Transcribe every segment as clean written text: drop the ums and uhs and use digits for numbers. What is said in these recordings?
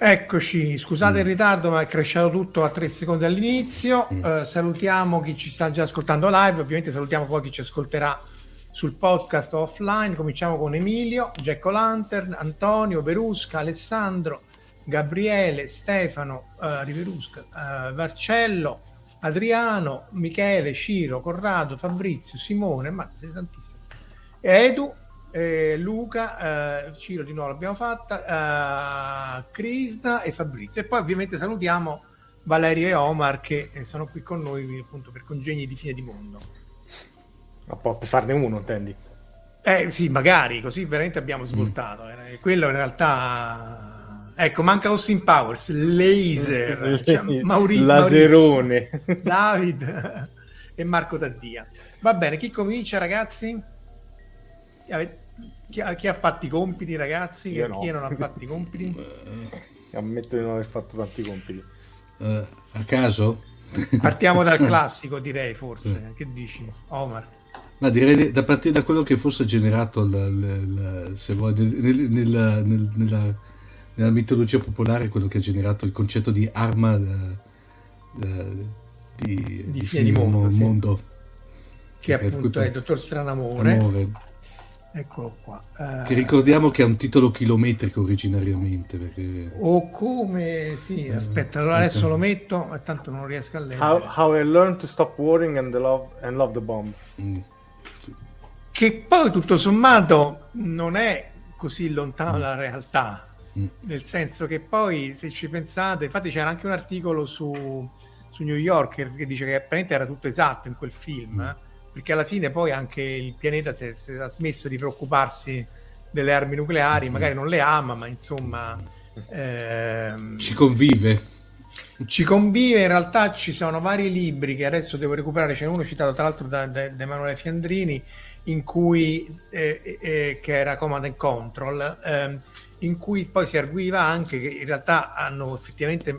Eccoci, scusate il ritardo, ma è crashato tutto a 3 secondi all'inizio. Salutiamo chi ci sta già ascoltando live, ovviamente salutiamo poi chi ci ascolterà sul podcast offline. Cominciamo con Emilio, Jack O'Lantern, Antonio, Verusca, Alessandro, Gabriele, Stefano, Riverusca, Marcello, Adriano, Michele, Ciro, Corrado, Fabrizio, Simone, ammazza, sei tantissimi, Edu, Luca, Ciro di nuovo l'abbiamo fatta, Crisna e Fabrizio, e poi ovviamente salutiamo Valerio e Omar che sono qui con noi appunto per congegni di fine di mondo. Ma può farne uno, intendi? Sì, magari, così veramente abbiamo svoltato. Quello in realtà, ecco, manca Austin Powers, Laser, cioè, Laserone, Maurizio, David e Marco Taddia. Va bene, chi comincia, ragazzi? Chi ha fatto i compiti, ragazzi? Io no. Chi non ha fatto i compiti? Ammetto di non aver fatto tanti compiti. A caso? Partiamo dal classico, direi, forse. Che dici, Omar? Ma direi da partire da quello che fosse generato se vuoi, nella mitologia popolare, quello che ha generato il concetto di arma di fine di mondo. Sì. Che appunto è Dottor Stranamore. Eccolo qua. Che ricordiamo che è un titolo chilometrico originariamente. Perché... Sì, aspetta, allora adesso lo metto, e tanto non riesco a leggere. How I Learned to Stop Worrying and love the Bomb. Che poi tutto sommato non è così lontano dalla realtà, nel senso che poi se ci pensate, infatti c'era anche un articolo su New Yorker che dice che apparentemente era tutto esatto in quel film, perché alla fine poi anche il pianeta si era smesso di preoccuparsi delle armi nucleari, magari non le ama, ma insomma ci convive. In realtà ci sono vari libri che adesso devo recuperare, c'è uno citato tra l'altro da Emanuele Fiandrini in cui che era Command and Control, in cui poi si arguiva anche che in realtà hanno effettivamente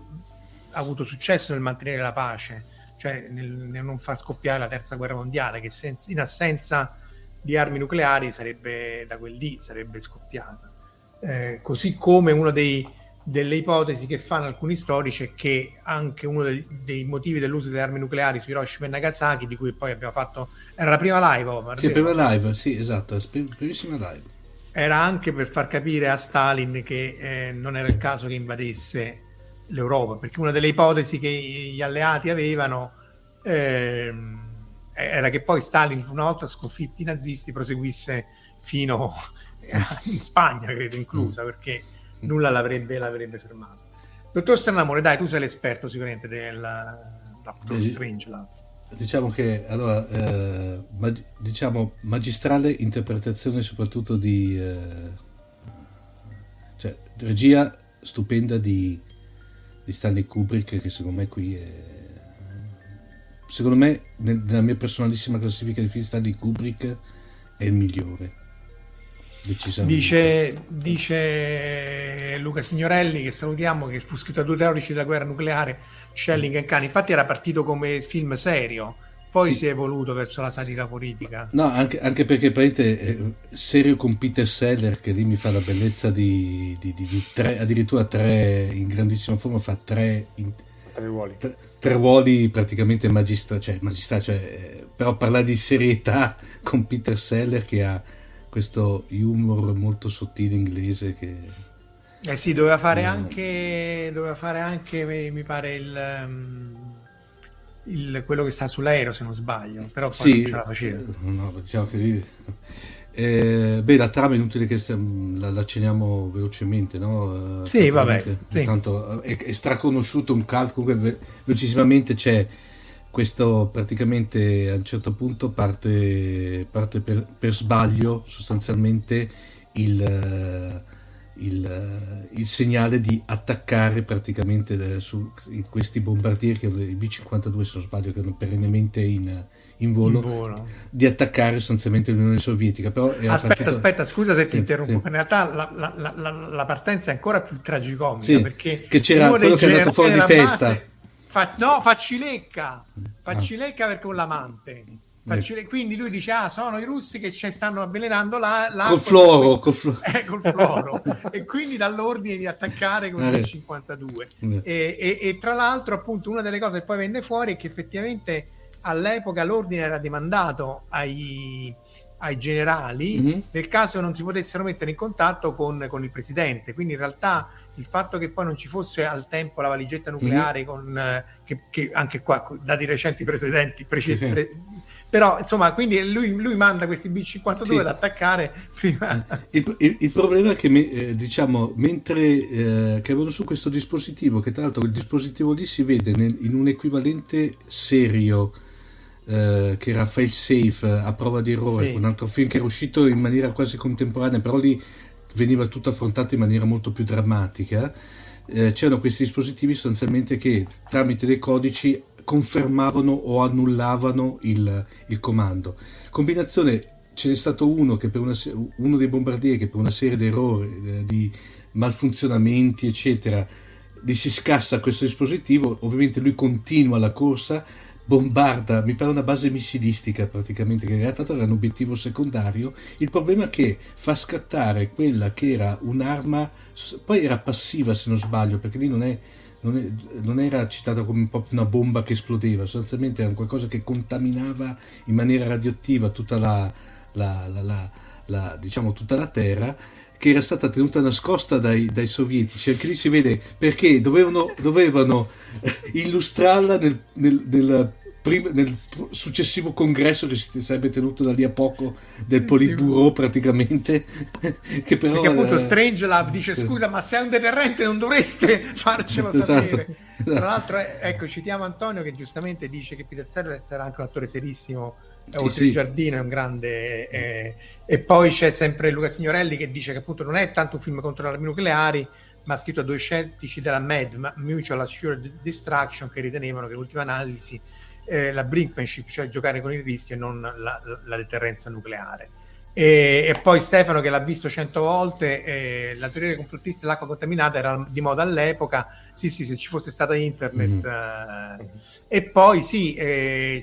avuto successo nel mantenere la pace, cioè nel non far scoppiare la terza guerra mondiale, che in assenza di armi nucleari sarebbe scoppiata, così come una delle ipotesi che fanno alcuni storici è che anche uno dei motivi dell'uso delle armi nucleari su Hiroshima e Nagasaki, di cui poi abbiamo fatto, era la prima live, Omar, la primissima live, era anche per far capire a Stalin che non era il caso che invadesse l'Europa, perché una delle ipotesi che gli alleati avevano era che poi Stalin, una volta sconfitti i nazisti, proseguisse fino in Spagna, credo inclusa, perché nulla l'avrebbe fermato. Dottor Stranamore, dai, tu sei l'esperto sicuramente del Dottor Strangelove. Diciamo che, allora, diciamo magistrale interpretazione soprattutto di cioè regia stupenda di Stanley Kubrick, che secondo me qui è, secondo me, nella mia personalissima classifica di film, Stanley Kubrick è il migliore. Dice Luca Signorelli, che salutiamo, che fu scritto a due teorici della guerra nucleare, Schelling e Kahn. Infatti era partito come film serio, poi sì, si è evoluto verso la satira politica. No, anche perché serio con Peter Sellers, che lì mi fa la bellezza di tre, addirittura tre, in grandissima forma, fa tre ruoli praticamente magistrali, però parlare di serietà con Peter Sellers, che ha questo humor molto sottile inglese che sì, doveva fare anche mi pare il quello che sta sull'aereo, se non sbaglio, però poi non ce la faceva. No, diciamo che la trama è inutile che la acceniamo velocemente, no? Sì, vabbè, intanto sì. È straconosciuto un cult, comunque velocissimamente c'è questo, praticamente a un certo punto parte per sbaglio sostanzialmente il segnale di attaccare praticamente in questi bombardieri, che i B-52 se non sbaglio, che erano perennemente in volo, di attaccare sostanzialmente l'Unione Sovietica. Però aspetta, scusa se ti interrompo. In realtà la partenza è ancora più tragicomica, perché che c'era quello che è andato fuori di testa base, faccilecca perché con l'amante. Quindi lui dice: sono i russi che ci stanno avvelenando l'acqua col fluoro. E quindi dall'ordine di attaccare con il 52. E tra l'altro, appunto, una delle cose che poi venne fuori è che effettivamente all'epoca l'ordine era demandato ai generali, nel caso non si potessero mettere in contatto con il presidente. Quindi in realtà il fatto che poi non ci fosse al tempo la valigetta nucleare, che anche qua dati recenti precedenti, però insomma, quindi lui manda questi B-52 ad attaccare prima. Il problema è che diciamo, mentre che avevano su questo dispositivo, che tra l'altro il dispositivo lì si vede in un equivalente serio, che era Fail Safe, a prova di errore, un altro film che era uscito in maniera quasi contemporanea, però lì veniva tutto affrontato in maniera molto più drammatica. C'erano questi dispositivi sostanzialmente che tramite dei codici confermavano o annullavano il comando. Combinazione, ce n'è stato uno che uno dei bombardieri che per una serie di errori, di malfunzionamenti eccetera, gli si scassa questo dispositivo. Ovviamente lui continua la corsa, bombarda, mi pare, una base missilistica praticamente, che in realtà era un obiettivo secondario. Il problema è che fa scattare quella che era un'arma, poi era passiva se non sbaglio, perché lì non era citata come proprio una bomba che esplodeva, sostanzialmente era qualcosa che contaminava in maniera radioattiva tutta diciamo tutta la terra, che era stata tenuta nascosta dai sovietici. Anche lì si vede perché dovevano illustrarla nel successivo congresso che si sarebbe tenuto da lì a poco, del Politburo praticamente, che però perché appunto Strangelove dice: scusa, ma se è un deterrente non dovreste farcelo sapere. Tra l'altro, ecco, citiamo Antonio, che giustamente dice che Peter Sellers era anche un attore serissimo, il giardino è un grande e poi c'è sempre Luca Signorelli che dice che appunto non è tanto un film contro le armi nucleari, ma scritto a due scettici della Mutual Assured Destruction, che ritenevano che l'ultima analisi la brinkmanship, cioè giocare con il rischio, e non la deterrenza nucleare. E poi Stefano, che l'ha visto 100 volte, la teoria dei complottisti dell'acqua contaminata era di moda all'epoca, sì se ci fosse stata internet. E poi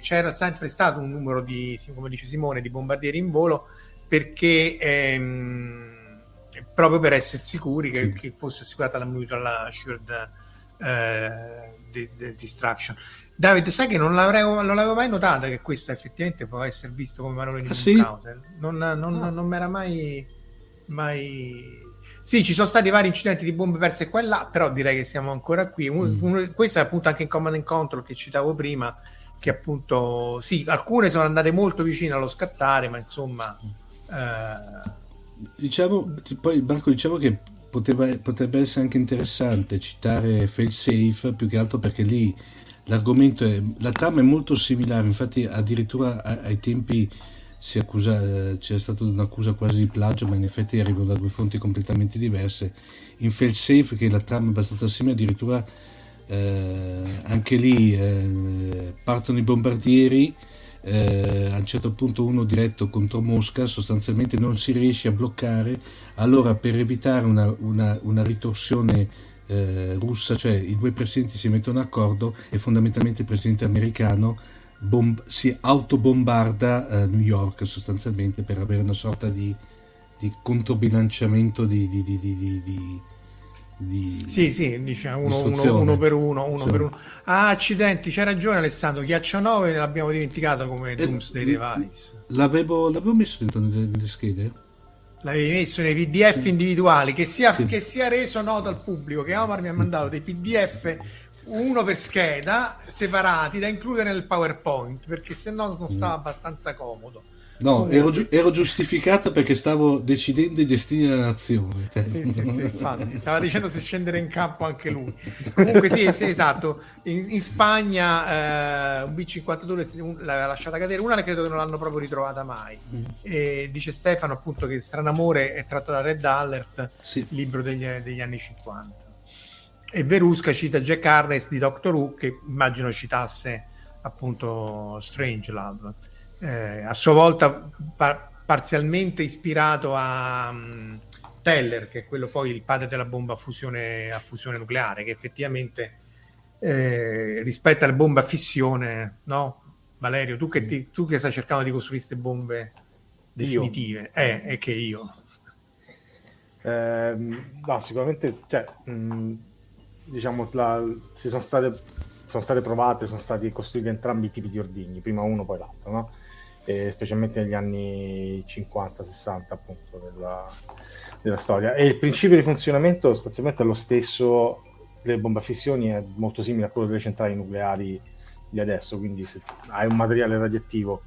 c'era sempre stato un numero di, come dice Simone, di bombardieri in volo, perché proprio per essere sicuri che fosse assicurata la mutual assured destruction. David, sai che non l'avevo mai notata che questa effettivamente può essere visto come valore di Munchausen. Non mi era mai... Sì, ci sono stati vari incidenti di bombe perse qua e là, però direi che siamo ancora qui. Questo è appunto anche in Command and Control, che citavo prima, che appunto sì, alcune sono andate molto vicine allo scattare, ma insomma diciamo, poi Marco, diciamo che potrebbe essere anche interessante citare Fail Safe, più che altro perché lì l'argomento è, la trama è molto similare, infatti addirittura ai tempi si accusa, c'è stata un'accusa quasi di plagio, ma in effetti arrivano da due fonti completamente diverse. In Fail Safe, che la trama è abbastanza simile, addirittura anche lì partono i bombardieri, a un certo punto uno diretto contro Mosca, sostanzialmente non si riesce a bloccare, allora per evitare una ritorsione russa, cioè i due presidenti si mettono d'accordo e fondamentalmente il presidente americano si autobombarda New York, sostanzialmente per avere una sorta di controbilanciamento di sì, sì, diciamo uno per uno sì, per uno. Ah, accidenti, c'hai ragione Alessandro, Ghiaccio 9 l'abbiamo dimenticato come Doomsday Device. L'avevo messo dentro nelle schede? L'avevi messo nei PDF individuali, che sia reso noto al pubblico che Omar mi ha mandato dei PDF, uno per scheda, separati da includere nel PowerPoint, perché sennò non stava abbastanza comodo. No, ero giustificato perché stavo decidendo i destini della nazione. Sì, infatti, stava dicendo se scendere in campo anche lui. Comunque sì, esatto, in Spagna un B-52 l'aveva lasciata cadere, una credo che non l'hanno proprio ritrovata mai. E dice Stefano appunto che Stranamore è tratto da Red Alert, libro degli anni 50. E Verusca cita Jack Harness di Doctor Who, che immagino citasse appunto Strangelove. A sua volta parzialmente ispirato a Teller, che è quello poi il padre della bomba a fusione nucleare, che effettivamente rispetto alle bombe a fissione, no? Valerio, tu che stai cercando di costruire queste bombe definitive, è che io no, sicuramente, cioè, diciamo sono state provate, sono stati costruiti entrambi i tipi di ordigni, prima uno poi l'altro, no? E specialmente negli anni 50-60 appunto della storia, e il principio di funzionamento sostanzialmente è lo stesso delle bombe a fissioni, è molto simile a quello delle centrali nucleari di adesso. Quindi se hai un materiale radioattivo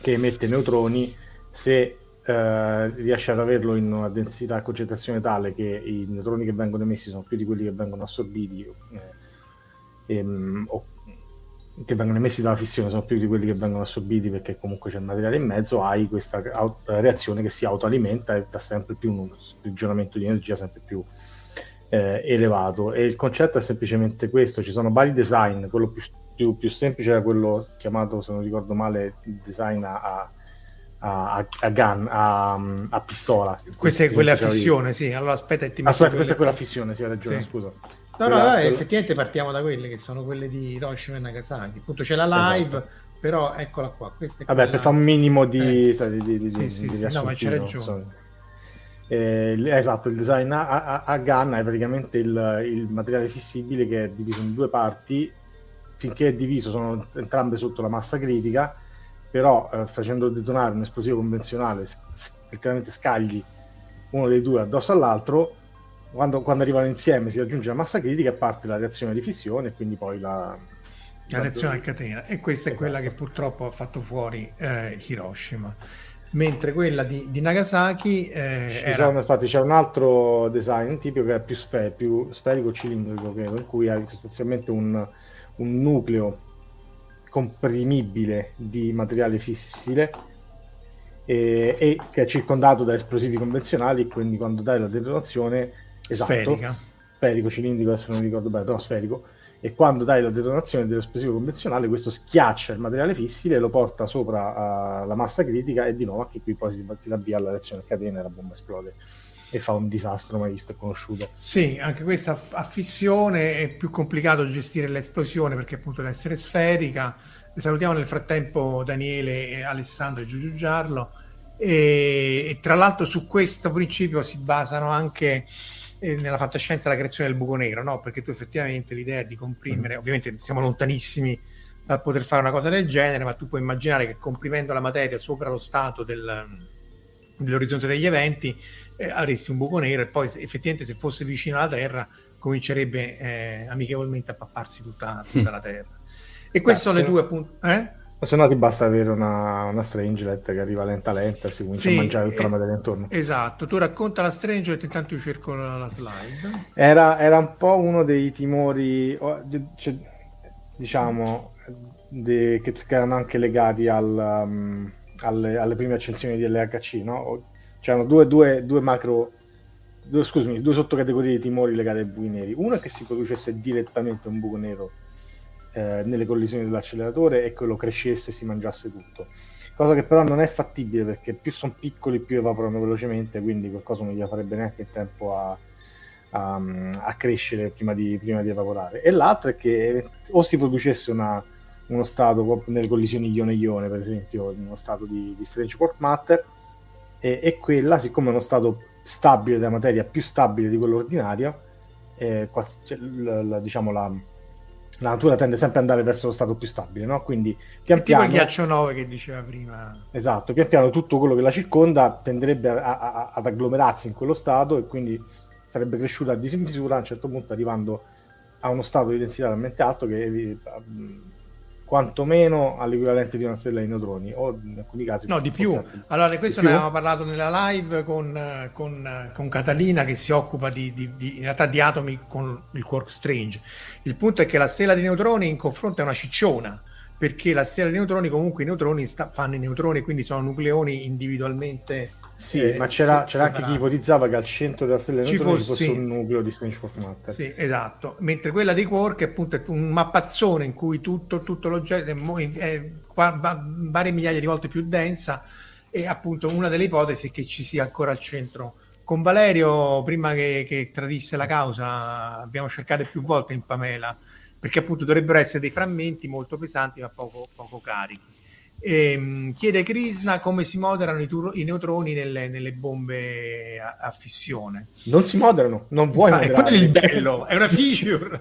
che emette neutroni, se riesci ad averlo in una densità e concentrazione tale che i neutroni che vengono emessi sono più di quelli che vengono assorbiti o che vengono emessi dalla fissione sono più di quelli che vengono assorbiti, perché comunque c'è il materiale in mezzo, hai questa reazione che si autoalimenta e dà sempre più un sprigionamento di energia sempre più elevato. E il concetto è semplicemente questo. Ci sono vari design, quello più semplice era quello chiamato, se non ricordo male, design a pistola. Questa è quella a fissione, sì. Allora aspetta, questa è quella a fissione, sì, hai ragione, sì. Scusa. No, effettivamente partiamo da quelle che sono quelle di Hiroshima e Nagasaki. Appunto c'è la live, esatto. Però eccola qua. Questa è quella... Vabbè, per fare un minimo di no, ma c'è ragione. Esatto, il design a Ganna è praticamente il materiale fissibile che è diviso in due parti. Finché è diviso sono entrambe sotto la massa critica, però facendo detonare un esplosivo convenzionale, letteralmente scagli uno dei due addosso all'altro. Quando arrivano insieme si raggiunge la massa critica e parte la reazione di fissione, e quindi poi la reazione a catena. E questa è quella che purtroppo ha fatto fuori Hiroshima, mentre quella di Nagasaki infatti c'è un altro design tipico che è più sferico, cilindrico, in cui hai sostanzialmente un nucleo comprimibile di materiale fissile e che è circondato da esplosivi convenzionali, quindi quando dai la detonazione sferico, cilindrico, adesso non mi ricordo bene, no, sferico, e quando dai la detonazione dell'esplosivo convenzionale questo schiaccia il materiale fissile, lo porta sopra la massa critica e di nuovo anche qui poi si avvia alla reazione a catena e la bomba esplode e fa un disastro mai visto e conosciuto. Sì, anche questa a fissione è più complicato gestire l'esplosione perché appunto deve essere sferica. Salutiamo nel frattempo Daniele e Alessandro e Giugiu Giarlo, e tra l'altro su questo principio si basano anche nella fantascienza la creazione del buco nero, no? Perché tu effettivamente l'idea di comprimere, ovviamente siamo lontanissimi dal poter fare una cosa del genere, ma tu puoi immaginare che comprimendo la materia sopra lo stato dell'orizzonte degli eventi avresti un buco nero, e poi effettivamente se fosse vicino alla Terra comincerebbe amichevolmente a papparsi tutta la Terra. E queste sono le due appunto. Se no ti basta avere una Strangelet che arriva lenta lenta e si comincia a mangiare tutta la materia intorno. Esatto, tu racconta la Strangelet, intanto io cerco la slide. Era un po' uno dei timori, cioè, diciamo, che erano anche legati alle prime accensioni di LHC, no? C'erano due sottocategorie di timori legate ai buchi neri. Uno è che si producesse direttamente un buco nero nelle collisioni dell'acceleratore e quello crescesse e si mangiasse tutto, cosa che però non è fattibile perché più sono piccoli più evaporano velocemente, quindi qualcosa non gli farebbe neanche il tempo a crescere prima di evaporare. E l'altro è che o si producesse uno stato nelle collisioni ione-ione, per esempio uno stato di strange quark matter, e quella, siccome è uno stato stabile della materia, più stabile di quello ordinario, diciamo la natura tende sempre ad andare verso lo stato più stabile, no? Quindi pian piano, tipo il ghiaccio 9 che diceva prima. Esatto, pian piano tutto quello che la circonda tenderebbe ad agglomerarsi in quello stato e quindi sarebbe cresciuta a dismisura, a un certo punto arrivando a uno stato di densità talmente alto che quantomeno all'equivalente di una stella di neutroni, o in alcuni casi no, di più. Allora di questo ne avevamo parlato nella live con Catalina, che si occupa in realtà di atomi con il quark strange. Il punto è che la stella di neutroni in confronto è una cicciona, perché la stella di neutroni, comunque i neutroni fanno i neutroni, quindi sono nucleoni individualmente. Sì, ma c'era anche chi ipotizzava che al centro della stella ci fosse un nucleo di strange quark matter. Sì, esatto. Mentre quella di quark appunto, è un mappazzone in cui tutto l'oggetto è varie migliaia di volte più densa, e appunto una delle ipotesi è che ci sia ancora al centro. Con Valerio, prima che tradisse la causa, abbiamo cercato più volte in Pamela, perché appunto dovrebbero essere dei frammenti molto pesanti ma poco carichi. Chiede Krishna come si moderano i neutroni nelle bombe a fissione. Non si moderano, non puoi moderare. Quello è il bello, è una feature.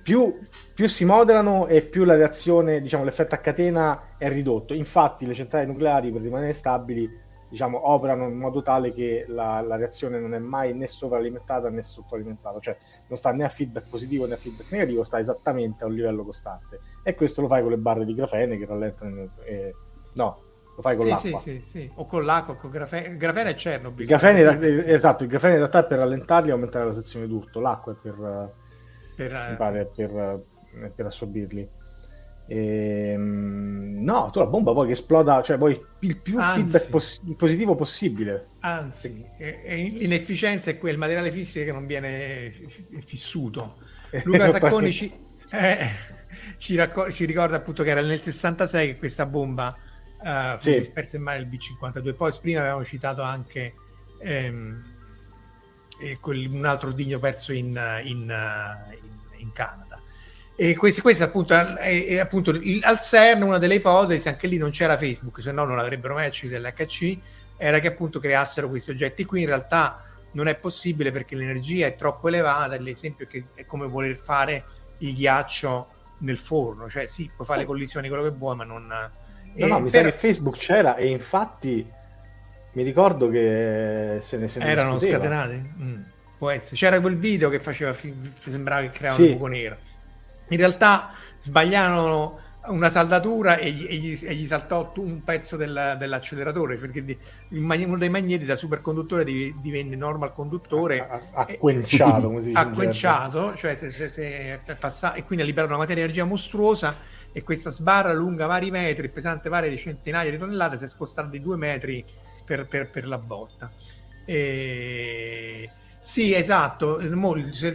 più si moderano e più la reazione, diciamo, l'effetto a catena è ridotto. Infatti le centrali nucleari, per rimanere stabili, diciamo, operano in modo tale che la reazione non è mai né sovralimentata né sottoalimentata, cioè non sta né a feedback positivo né a feedback negativo, sta esattamente a un livello costante, e questo lo fai con le barre di grafene che rallentano lo fai con l'acqua. Sì. O con l'acqua, con grafene. Grafene è Chernobyl. Esatto, il grafene in realtà è per rallentarli e aumentare la sezione d'urto, l'acqua è per assorbirli. No, tu la bomba vuoi che esploda, cioè vuoi il più feedback positivo possibile. Anzi, l'inefficienza è quel materiale fissico che non viene fissuto. Luca Sacconi ci ricorda appunto che era nel 66 che questa bomba fu dispersa in mare, il B-52. Poi prima avevamo citato anche un altro ordigno perso in Canada. E questo appunto è appunto al CERN una delle ipotesi, anche lì non c'era Facebook, se no non l'avrebbero mai acceso l'HC, era che appunto creassero questi oggetti qui. In realtà non è possibile perché l'energia è troppo elevata. L'esempio che è come voler fare il ghiaccio nel forno, cioè sì, puoi fare le collisioni, quello che vuoi, ma non... mi sa che Facebook c'era, e infatti mi ricordo che se ne erano discuteva. Scatenate? Può essere. C'era quel video che faceva, sembrava che creava un buco nero. In realtà sbagliarono una saldatura e gli saltò un pezzo dell'acceleratore, perché uno dei magneti da superconduttore divenne normal conduttore, acquenciato, come si dice, acquenciato, cioè se passa, e quindi liberarono una materia di energia mostruosa, e questa sbarra lunga vari metri, pesante varie centinaia di tonnellate, si è spostata di 2 metri per la botta. Sì, esatto, se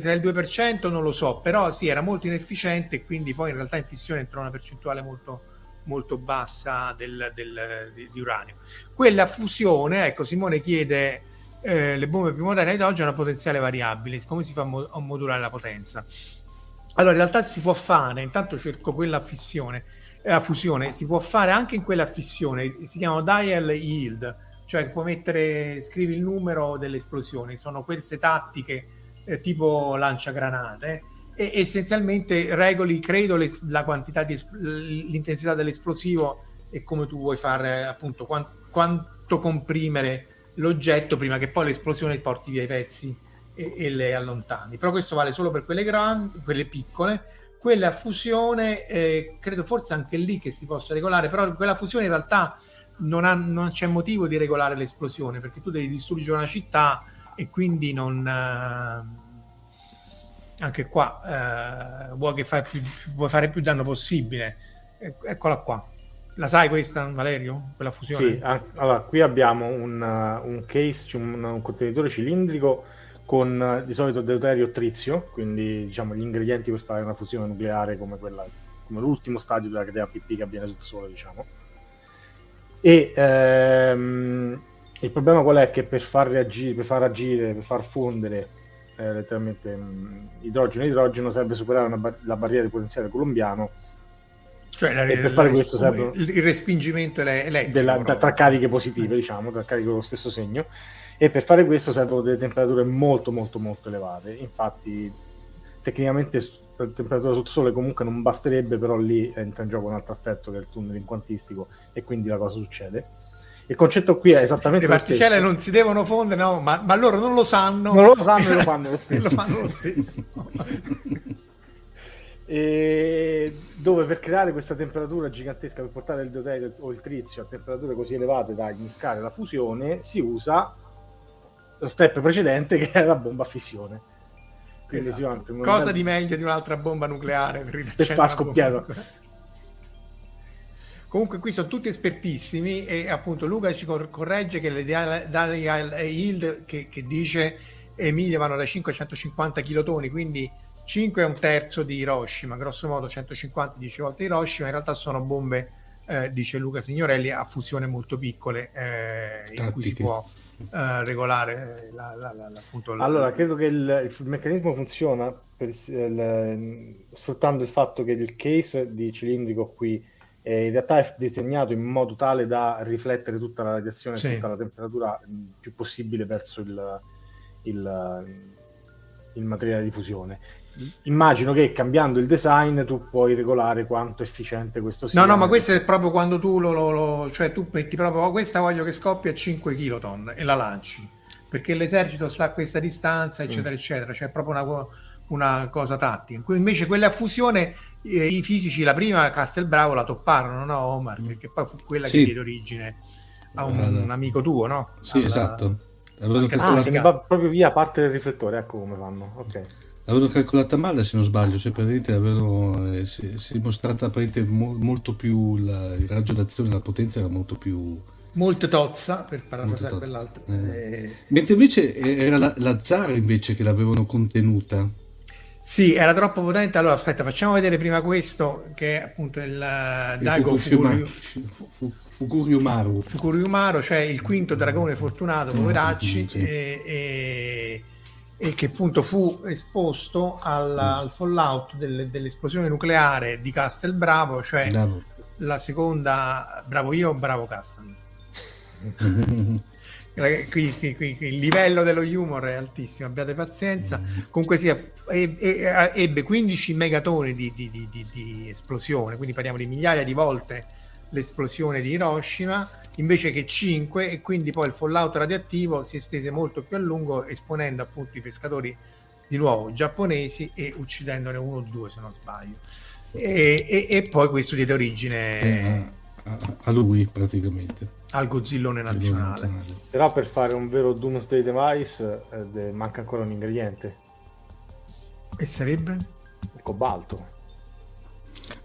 è il 2% non lo so, però sì, era molto inefficiente, quindi poi in realtà in fissione entrò una percentuale molto, molto bassa di uranio. Quella fusione, ecco, Simone chiede, le bombe più moderne di oggi hanno una potenziale variabile, come si fa a modulare la potenza? Allora, in realtà si può fare, intanto cerco quella fissione, la fusione, si può fare anche in quella fissione, si chiama dial yield, cioè puoi mettere, scrivi il numero delle esplosioni, sono queste tattiche tipo lanciagranate, e essenzialmente regoli, credo, la quantità l'intensità dell'esplosivo e come tu vuoi fare appunto quanto comprimere l'oggetto prima che poi l'esplosione porti via i pezzi e le allontani. Però questo vale solo per quelle grandi, quelle piccole. quella fusione, credo forse anche lì che si possa regolare, però quella fusione in realtà non c'è motivo di regolare l'esplosione, perché tu devi distruggere una città e quindi non... anche qua vuoi fare più danno possibile. Eccola qua. La sai questa, Valerio? Quella fusione? Sì, allora qui abbiamo un case, un contenitore cilindrico con di solito deuterio trizio, quindi diciamo gli ingredienti per fare una fusione nucleare come quella, come l'ultimo stadio della catena PP che avviene sul Sole, diciamo. E il problema qual è? Che per far fondere letteralmente idrogeno e idrogeno serve superare la barriera di potenziale colombiano. Cioè per fare questo serve il respingimento tra cariche positive, diciamo, tra cariche dello stesso segno, e per fare questo servono delle temperature molto molto molto elevate. Infatti tecnicamente la temperatura sul Sole comunque non basterebbe, però lì entra in gioco un altro effetto che è il tunneling quantistico, e quindi la cosa succede. Il concetto qui è esattamente lo stesso. Le particelle non si devono fondere, no, ma loro non lo sanno. Non lo sanno e lo fanno lo stesso. E dove per creare questa temperatura gigantesca, per portare il deuterio o il trizio a temperature così elevate da innescare la fusione, si usa lo step precedente che è la bomba a fissione. Quindi esatto. Cosa di meglio di un'altra bomba nucleare per far scoppiare. Comunque qui sono tutti espertissimi, e appunto Luca ci corregge che l'idea yield che dice Emilia vanno da 5 a 150 kilotoni, quindi 5 è un terzo di Hiroshima, grosso modo 150, 10 volte Hiroshima. In realtà sono bombe, dice Luca Signorelli, a fusione molto piccole, in cui si può regolare appunto allora credo che il meccanismo funziona sfruttando il fatto che il case di cilindrico qui in realtà è disegnato in modo tale da riflettere tutta la radiazione, sì, tutta la temperatura più possibile verso il materiale di fusione. Immagino che cambiando il design tu puoi regolare quanto efficiente questo sia. No, ma questo è proprio quando tu cioè tu metti proprio questa, voglio che scoppi a 5 kiloton e la lanci perché l'esercito sta a questa distanza, eccetera eccetera, cioè è proprio una cosa tattica. Invece quella fusione i fisici, la prima Castelbravo, la topparono, no Omar? Perché poi fu quella che diede origine a un amico tuo, no? Sì, esatto. Se ne va proprio via parte del riflettore, ecco come vanno. Ok. L'avevano calcolata male, se non sbaglio, cioè si è mostrata apparentemente molto più il raggio d'azione, la potenza era molto più... Molto tozza, per parafrasare quell'altro. Mentre invece era la Zara invece che l'avevano contenuta. Sì, era troppo potente. Allora aspetta, facciamo vedere prima questo, che è appunto il Daigo Fukuryumaru, cioè il quinto dragone fortunato, poveracci, sì. E che appunto fu esposto al fallout dell'esplosione nucleare di Castelbravo, cioè la seconda, bravo Castan. qui il livello dello humor è altissimo, abbiate pazienza. Comunque sia, ebbe 15 megatoni di esplosione, quindi parliamo di migliaia di volte l'esplosione di Hiroshima invece che 5, e quindi poi il fallout radioattivo si estese molto più a lungo, esponendo appunto i pescatori di nuovo giapponesi e uccidendone uno o due, se non sbaglio, e poi questo diede origine a lui, praticamente al gozzillone nazionale. Però per fare un vero doomsday device manca ancora un ingrediente, e sarebbe il cobalto.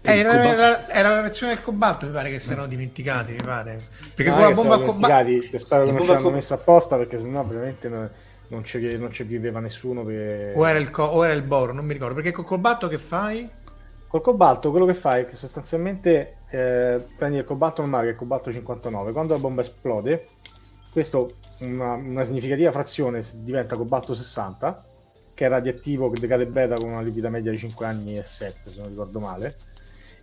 Era la reazione del cobalto, mi pare che siano dimenticati, mi pare. Perché con la bomba cobalto, spero che non l'hanno messa apposta, perché sennò veramente non ci viveva nessuno che... o era il boro, non mi ricordo. Perché col cobalto che fai? Col cobalto quello che fai è che sostanzialmente prendi il cobalto normale, che è il cobalto 59. Quando la bomba esplode, questo una significativa frazione diventa cobalto 60, che è radioattivo, che decade beta con una vita media di 5 anni e 7, se non ricordo male.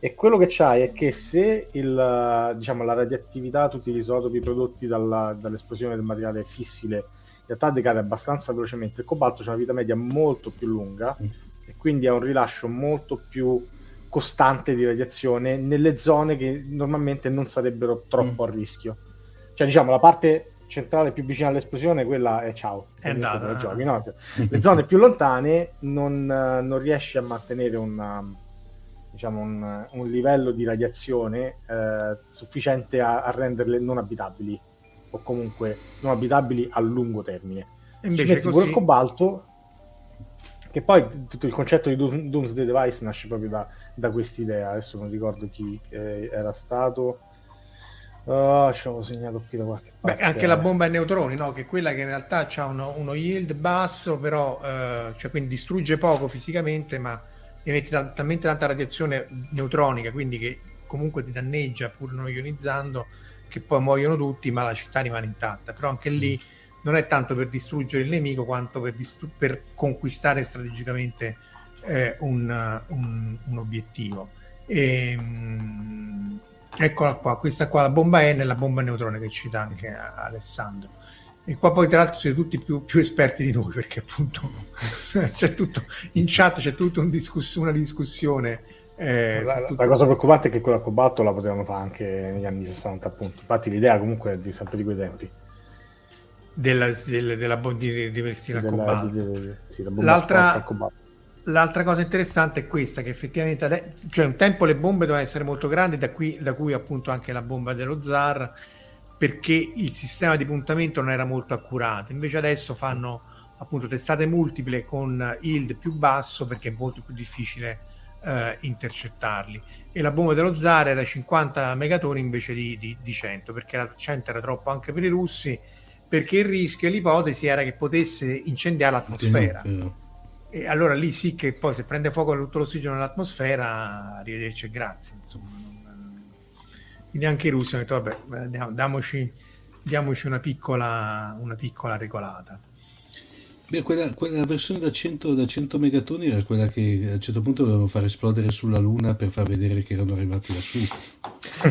E quello che c'hai è che se la radioattività, tutti gli isotopi prodotti dall'esplosione del materiale fissile, in realtà decade abbastanza velocemente, il cobalto c'ha una vita media molto più lunga e quindi ha un rilascio molto più costante di radiazione nelle zone che normalmente non sarebbero troppo a rischio. Cioè la parte centrale più vicina all'esplosione, quella è ciao, è andata. Giochi, no? Le zone più lontane non riesci a mantenere una diciamo un livello di radiazione sufficiente a renderle non abitabili, o comunque non abitabili a lungo termine. E ci metti pure il cobalto, che poi tutto il concetto di Doomsday Device nasce proprio da quest'idea. Adesso non ricordo chi era stato. Ce l'avevo segnato qui da qualche parte. Beh, anche la bomba ai neutroni, no? Che è quella che in realtà ha uno yield basso, però cioè, quindi distrugge poco fisicamente, ma emette talmente tanta radiazione neutronica, quindi che comunque ti danneggia pur non ionizzando, che poi muoiono tutti, ma la città rimane intatta. Però anche lì non è tanto per distruggere il nemico quanto per conquistare strategicamente un obiettivo. Eccola qua, questa qua, la bomba N e la bomba neutrone che cita anche Alessandro. E qua poi tra l'altro siete tutti più esperti di noi, perché appunto c'è tutto in chat, c'è tutta una discussione. La cosa preoccupante è che quella cobalto la potevano fare anche negli anni 60, appunto. Infatti l'idea comunque è sempre di quei tempi. Della bomba di rivestire a cobalto. L'altra cosa interessante è questa, che effettivamente cioè un tempo le bombe dovevano essere molto grandi, da cui appunto anche la bomba dello zar, perché il sistema di puntamento non era molto accurato. Invece adesso fanno appunto testate multiple con yield più basso, perché è molto più difficile intercettarli. E la bomba dello zar era 50 megatoni invece di 100, perché la 100 era troppo anche per i russi, perché il rischio e l'ipotesi era che potesse incendiare l'atmosfera. Sì. E allora lì sì che poi se prende fuoco tutto l'ossigeno nell'atmosfera, arrivederci e grazie, insomma. Quindi anche i russi hanno detto vabbè, diamoci una piccola regolata. Beh, quella versione da 100 megatoni era quella che a un certo punto dovevano far esplodere sulla Luna per far vedere che erano arrivati lassù.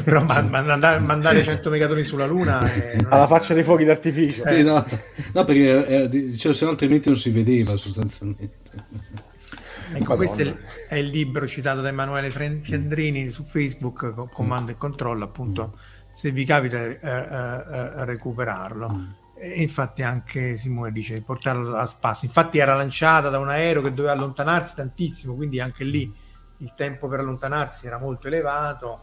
Però mandare 100 megatoni sulla Luna alla faccia dei fuochi d'artificio. No, perché diciamo, se no altrimenti non si vedeva sostanzialmente. Ecco, questo è il libro citato da Emanuele Fiandrini su Facebook, Command and Control, appunto, se vi capita recuperarlo. E infatti anche Simone dice portarlo a spasso, infatti era lanciata da un aereo che doveva allontanarsi tantissimo, quindi anche lì il tempo per allontanarsi era molto elevato.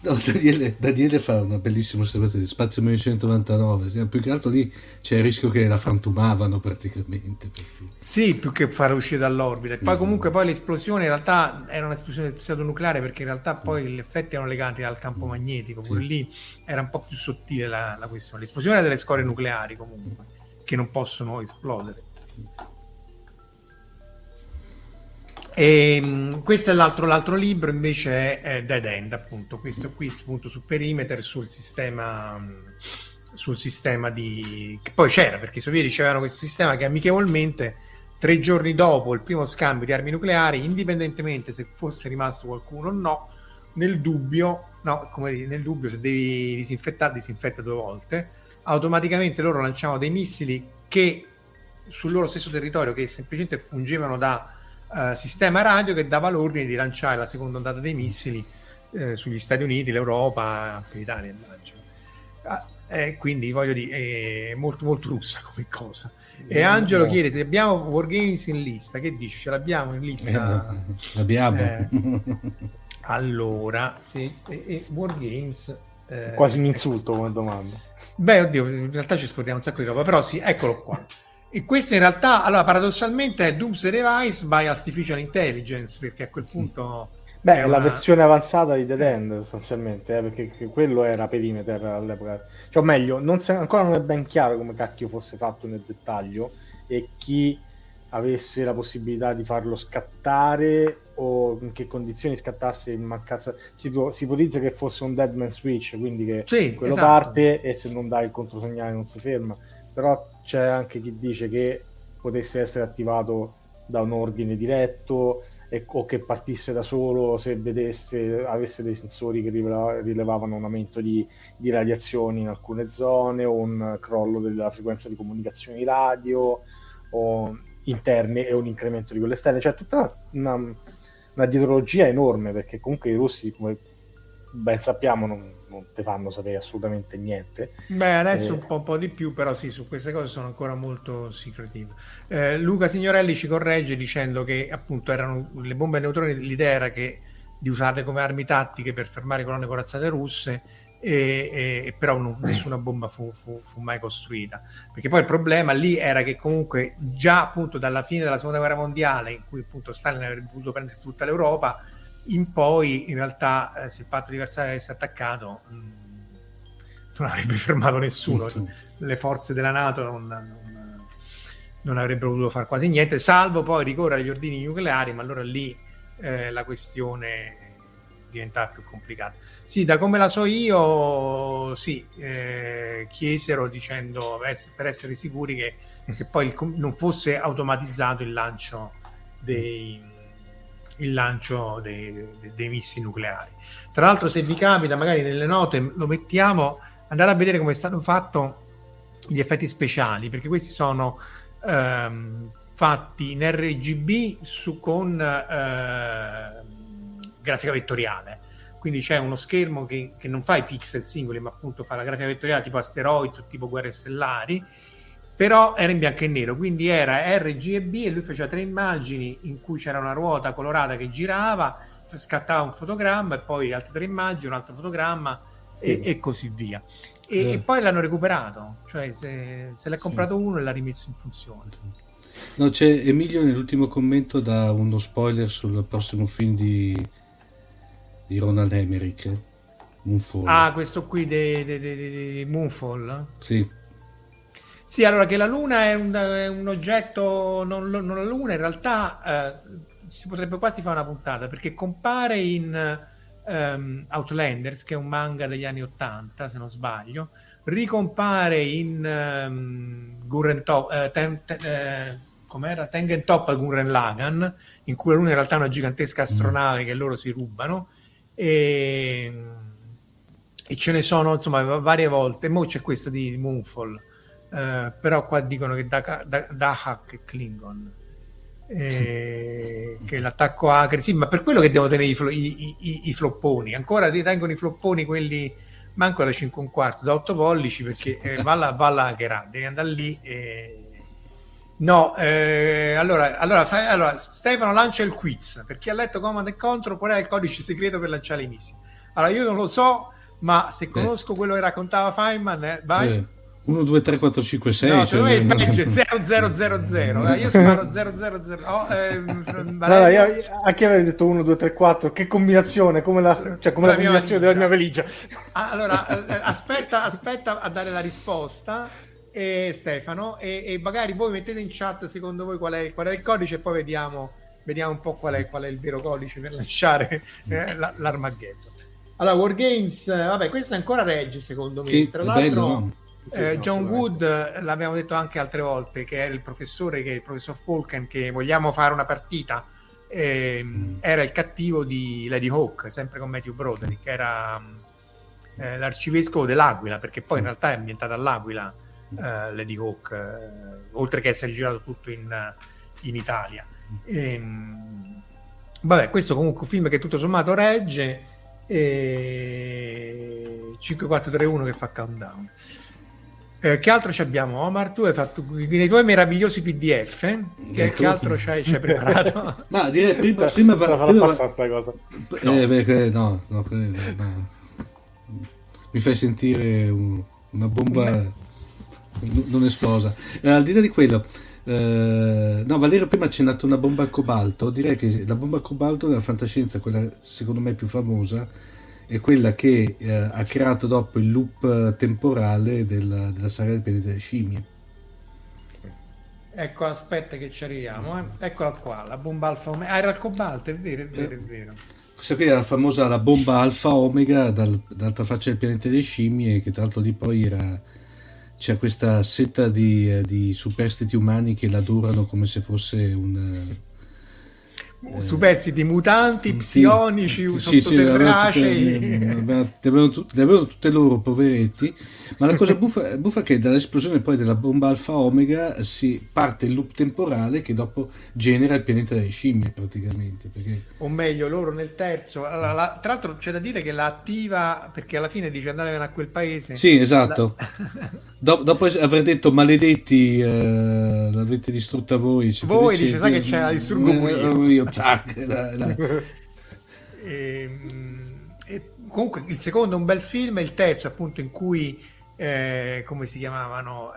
Daniele fa una bellissima osservazione, spazio 1999, più che altro lì c'è il rischio che la frantumavano praticamente, perché... sì, più che far uscire dall'orbita. E poi comunque poi l'esplosione in realtà era un'esplosione del pseudo nucleare, perché in realtà poi gli effetti erano legati al campo magnetico, pure lì era un po' più sottile la questione. L'esplosione era delle scorie nucleari comunque, che non possono esplodere. E questo è l'altro libro invece è Dead End, appunto, questo qui appunto su Perimeter, sul sistema di, che poi c'era, perché i sovietici avevano questo sistema che amichevolmente 3 giorni dopo il primo scambio di armi nucleari, indipendentemente se fosse rimasto qualcuno o no, nel dubbio se devi disinfetta 2 volte, automaticamente loro lanciavano dei missili che sul loro stesso territorio, che semplicemente fungevano da sistema radio, che dava l'ordine di lanciare la seconda ondata dei missili sugli Stati Uniti, l'Europa, anche l'Italia, quindi voglio dire è molto molto russa come cosa. E Angelo chiede se abbiamo Wargames in lista, che dici, ce l'abbiamo in lista? L'abbiamo allora sì, e Wargames quasi un insulto come domanda. Beh, oddio, in realtà ci scordiamo un sacco di roba, però sì, eccolo qua. E questo in realtà, allora, paradossalmente è Doomsday Device by Artificial Intelligence, perché a quel punto è la versione avanzata di Dead End sostanzialmente, perché quello era Perimeter all'epoca, cioè, o meglio, ancora non è ben chiaro come cacchio fosse fatto nel dettaglio, e chi avesse la possibilità di farlo scattare o in che condizioni scattasse in mancanza, tipo, si ipotizza che fosse un dead man switch, quindi che quello esatto. Parte e se non dai il controsegnale non si ferma, però c'è anche chi dice che potesse essere attivato da un ordine diretto o che partisse da solo se avesse dei sensori che rilevavano un aumento di radiazioni in alcune zone, o un crollo della frequenza di comunicazioni radio o interne e un incremento di quelle esterne. Cioè tutta una dietrologia enorme, perché comunque i russi, come ben sappiamo, non Stefano sapere assolutamente niente. Beh, adesso un po' di più, però sì, su queste cose sono ancora molto secretive. Luca Signorelli ci corregge dicendo che appunto erano le bombe a neutroni, l'idea era che di usarle come armi tattiche per fermare colonne corazzate russe, e però nessuna bomba fu mai costruita, perché poi il problema lì era che comunque già appunto dalla fine della seconda guerra mondiale, in cui appunto Stalin avrebbe potuto prendersi tutta l'Europa, in poi in realtà se il patto di Varsavia avesse attaccato non avrebbe fermato nessuno, sì. Le forze della NATO non avrebbero potuto fare quasi niente, salvo poi ricorrere agli ordini nucleari, ma allora lì la questione diventava più complicata. Sì, da come la so io, sì, chiesero dicendo per essere sicuri che poi non fosse automatizzato il lancio dei missili nucleari. Tra l'altro, se vi capita, magari nelle note lo mettiamo, andate a vedere come è stato fatto gli effetti speciali, perché questi sono fatti in RGB con grafica vettoriale, quindi c'è uno schermo che non fa i pixel singoli, ma appunto fa la grafica vettoriale tipo Asteroids o tipo Guerre Stellari, però era in bianco e nero, quindi era RGB e lui faceva 3 immagini in cui c'era una ruota colorata che girava, scattava un fotogramma e poi altre 3 immagini, un altro fotogramma e così via. E poi l'hanno recuperato, cioè se l'ha comprato uno e l'ha rimesso in funzione. Sì. No, c'è Emilio nell'ultimo commento da uno spoiler sul prossimo film di Ronald Emmerich, Moonfall. Ah, questo qui di Moonfall? Sì. Sì, allora che la Luna è un oggetto, non la Luna, in realtà si potrebbe quasi fare una puntata, perché compare in Outlanders, che è un manga degli anni 80, se non sbaglio, ricompare in Gurren Top, com'era? Tengen Toppa Gurren Lagann, in cui la Luna in realtà è una gigantesca astronave che loro si rubano, e ce ne sono insomma varie volte. Mo c'è questa di Moonfall, però qua dicono che Dahak è Klingon, che l'attacco hacker, sì, ma per quello che devono tenere i flopponi, ancora tengono i flopponi quelli manco da 5 1/4, da 8 pollici, perché va la hackerà, devi andare lì allora Stefano lancia il quiz, per chi ha letto Command and Control, qual è il codice segreto per lanciare i missili? Allora io non lo so, ma se conosco quello che raccontava Feynman, vai. 1, 2, 3, 4, 5, 6. No, cioè il peggio 0, 0, 0, 0. Io sparo 0, 0, 0. No, io, a chi avevi detto 1, 2, 3, 4? Che combinazione, come la combinazione della mia valigia. Allora, aspetta a dare la risposta, Stefano, e magari voi mettete in chat secondo voi qual è il codice, e poi vediamo un po' qual è il vero codice per lanciare l'Armageddon. Allora, Wargames, vabbè, questo ancora regge secondo me. Che, tra l'altro... Bello, no? John Wood, l'abbiamo detto anche altre volte, che era il professor Falken, che vogliamo fare una partita, era il cattivo di Lady Hawk, sempre con Matthew Broderick, che era l'arcivescovo dell'Aquila, perché poi in realtà è ambientata all'Aquila Lady Hawk, oltre che essere girato tutto in Italia. Vabbè, questo comunque un film che tutto sommato regge, 5-4-3-1 che fa countdown. Che altro ci abbiamo, Omar? Tu hai fatto i tuoi meravigliosi PDF. Che altro c'hai preparato? No, direi prima passare questa cosa. No. Mi fai sentire una bomba non esplosa. Al di là di quello, no, Valerio prima ha accennato una bomba al cobalto. Direi che la bomba al cobalto nella fantascienza, quella secondo me più famosa, è quella che ha creato dopo il loop temporale della saga del pianeta delle scimmie. Ecco, aspetta che ci arriviamo, Eccola qua, la bomba alfa omega. Era il cobalto, è vero. Questa qui è la famosa la bomba alfa omega dall'altra faccia del pianeta delle scimmie, che tra l'altro lì poi c'è questa setta di superstiti umani che l'adorano come se fosse un... superstiti, mutanti, psionici, sottoterracei. Le avevano tutte loro, poveretti. Ma la cosa buffa è che dall'esplosione poi della bomba Alfa Omega si parte il loop temporale che dopo genera il pianeta delle scimmie, praticamente. Perché... o meglio, loro nel terzo. Allora, tra l'altro c'è da dire che la attiva, perché alla fine dice andavano a quel paese. Sì, esatto. Dopo avrei detto maledetti, l'avete distrutta voi. Voi dice, sai che c'è la disturbo io. Tac, dai. Comunque il secondo è un bel film, e il terzo appunto in cui come si chiamavano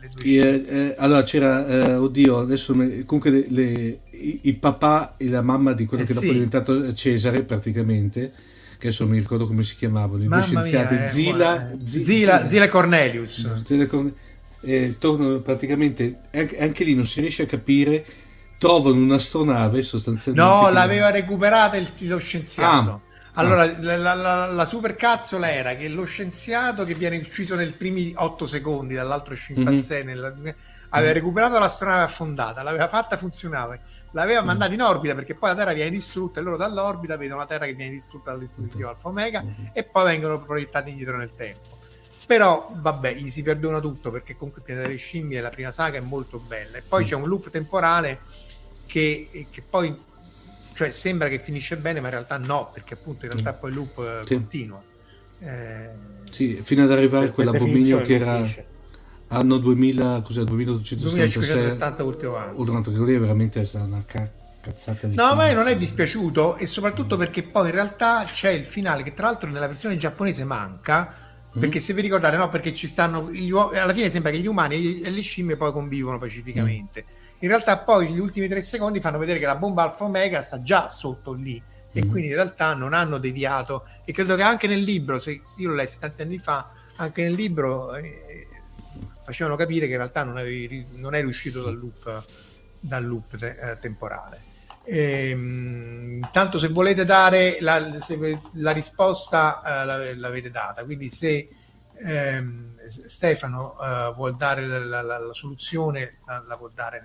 le due allora c'era comunque il papà e la mamma di quello che dopo è diventato Cesare, praticamente, che adesso mi ricordo come si chiamavano i due scienziati, Zila e Cornelius. Tornano praticamente, anche lì non si riesce a capire, trovano un'astronave sostanzialmente. No, l'aveva recuperata lo scienziato. Allora, la supercazzola era che lo scienziato che viene ucciso nei primi 8 secondi dall'altro scimpanzé aveva recuperato l'astronave affondata, l'aveva fatta funzionare, l'aveva mandata in orbita, perché poi la Terra viene distrutta e loro dall'orbita vedono la Terra che viene distrutta dal dispositivo Alfa Omega e poi vengono proiettati indietro nel tempo. Però vabbè, gli si perdona tutto, perché comunque Pianeta delle Scimmie, la prima saga, è molto bella, e poi c'è un loop temporale che poi, cioè, sembra che finisce bene, ma in realtà no, perché appunto in realtà poi il loop continua fino ad arrivare a quell'abominio che era anno 2000, cos'è, 2876 ultimo anno, che lì è veramente una cazzata di no, ma io non è dispiaciuto, e soprattutto perché poi in realtà c'è il finale che tra l'altro nella versione giapponese manca, perché se vi ricordate, no, perché ci stanno alla fine sembra che gli umani e le scimmie poi convivono pacificamente. In realtà poi gli ultimi 3 secondi fanno vedere che la bomba Alfa Omega sta già sotto lì, e quindi in realtà non hanno deviato, e credo che anche nel libro, se io l'ho lessi tanti anni fa, anche nel libro facevano capire che in realtà non è riuscito dal loop temporale. Tanto se volete dare la risposta l'avete data, quindi se Stefano vuol dare la soluzione, la vuol dare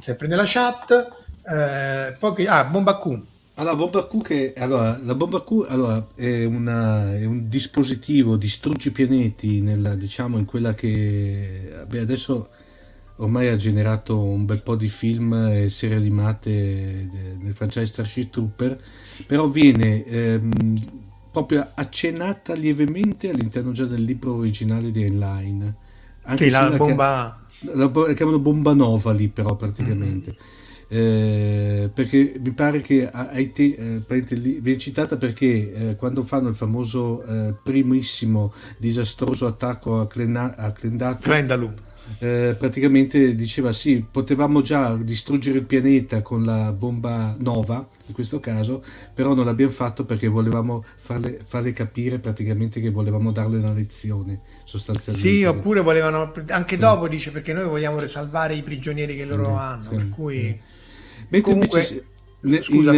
sempre nella chat. Poi bomba Q. Allora, la bomba Q è un dispositivo distrugge pianeti in quella che adesso ormai ha generato un bel po' di film e serie animate nel franchise Starship Trooper, però viene proprio accennata lievemente all'interno già del libro originale di Online, anche la chiamano bomba nova lì, però praticamente perché mi pare che viene citata perché quando fanno il famoso primissimo disastroso attacco a Clendalu, praticamente diceva sì, potevamo già distruggere il pianeta con la bomba nova in questo caso, però non l'abbiamo fatto perché volevamo farle capire praticamente che volevamo darle una lezione sostanzialmente. Sì, oppure volevano anche dopo dice perché noi vogliamo salvare i prigionieri che loro hanno, per cui comunque scusa,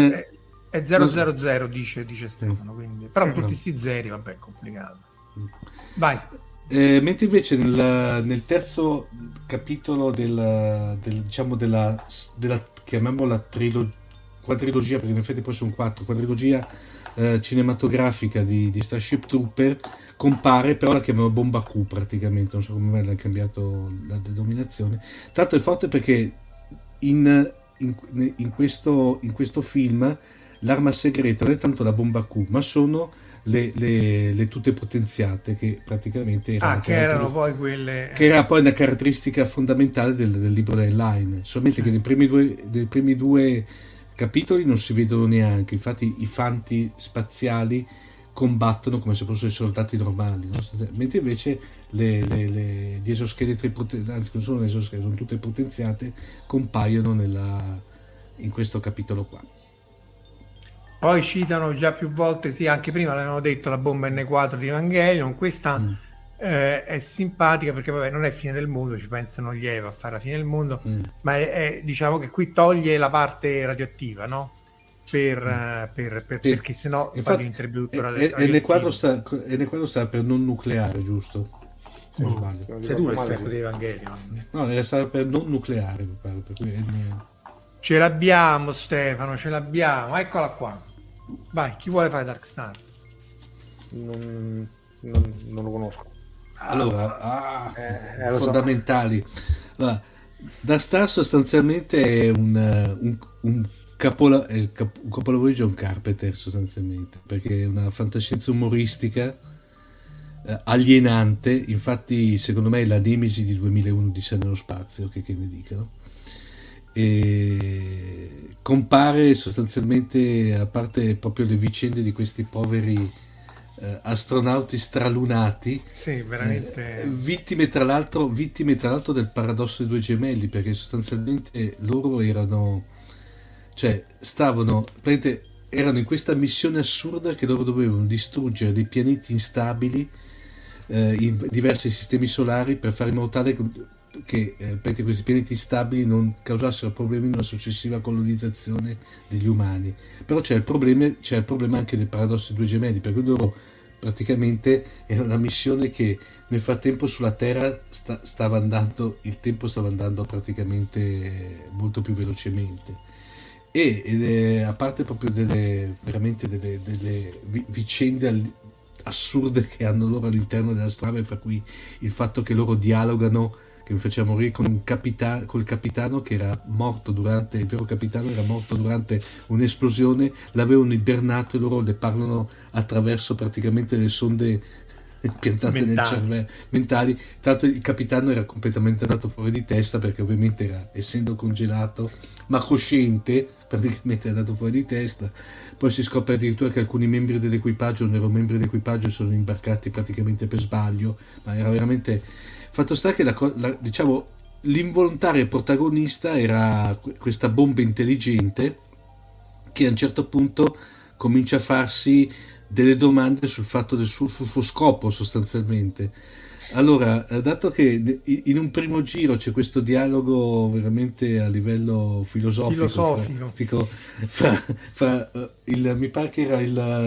è 000 dice Stefano, quindi però tutti sti zeri, vabbè, complicato. Vai. Mentre invece nel terzo capitolo della chiamiamola quadrilogia, perché in effetti poi sono 4, quadrilogia cinematografica di Starship Trooper, compare, però la chiamano bomba Q praticamente, non so come mai l'hanno cambiato la denominazione. Tanto è forte perché in questo film l'arma segreta non è tanto la bomba Q, ma sono le tute potenziate, che praticamente era poi una caratteristica fondamentale del libro dell'Heinlein, solamente che nei primi due capitoli non si vedono neanche. Infatti i fanti spaziali combattono come se fossero i soldati normali, no? Mentre invece gli esoscheletri anzi non sono esoscheletri, sono tutte potenziate, compaiono in questo capitolo qua. Poi citano già più volte, sì, anche prima l'avevano detto, la bomba N4 di Evangelion. Questa è simpatica perché vabbè, non è fine del mondo, ci pensano gli Eva a fare la fine del mondo, ma diciamo che qui toglie la parte radioattiva, no? Perché sennò infatti, poi diventerebbe tutto radioattivo. N4 sta per non nucleare, giusto? Se non sbaglio. Sei tu l'esperto di Evangelio. No, deve stare per nucleare, mi pare, per cui ce l'abbiamo, Stefano, ce l'abbiamo. Eccola qua. Vai, chi vuole fare Dark Star? Non lo conosco. Allora, fondamentali. Allora, Dark Star sostanzialmente è un capolavoro di John Carpenter, sostanzialmente, perché è una fantascienza umoristica alienante. Infatti, secondo me è la nemesi di 2001 di Odissea nello spazio, che ne dicono. E compare sostanzialmente, a parte proprio le vicende di questi poveri astronauti stralunati, sì, veramente... vittime tra l'altro del paradosso dei due gemelli, perché sostanzialmente loro erano in questa missione assurda che loro dovevano distruggere dei pianeti instabili in diversi sistemi solari per fare in modo tale che questi pianeti instabili non causassero problemi in una successiva colonizzazione degli umani. Però c'è il problema anche del paradosso dei due gemelli, perché loro praticamente era una missione che nel frattempo sulla Terra stava andando praticamente molto più velocemente, e a parte proprio delle vicende assurde che hanno loro all'interno della strada, fra cui il fatto che loro dialogano, che mi faceva morire, con col capitano che era morto durante, il vero capitano era morto durante un'esplosione, l'avevano ibernato e loro le parlano attraverso praticamente le sonde impiantate mentali. Nel cervello mentali. Tanto il capitano era completamente andato fuori di testa, perché ovviamente era, essendo congelato ma cosciente, praticamente è andato fuori di testa. Poi si scopre addirittura che alcuni membri dell'equipaggio non erano membri dell'equipaggio, sono imbarcati praticamente per sbaglio, ma era veramente... Fatto sta che diciamo, l'involontario protagonista era questa bomba intelligente che a un certo punto comincia a farsi delle domande sul fatto del suo scopo, sostanzialmente. Allora, dato che in un primo giro c'è questo dialogo veramente a livello filosofico fra il, mi pare che era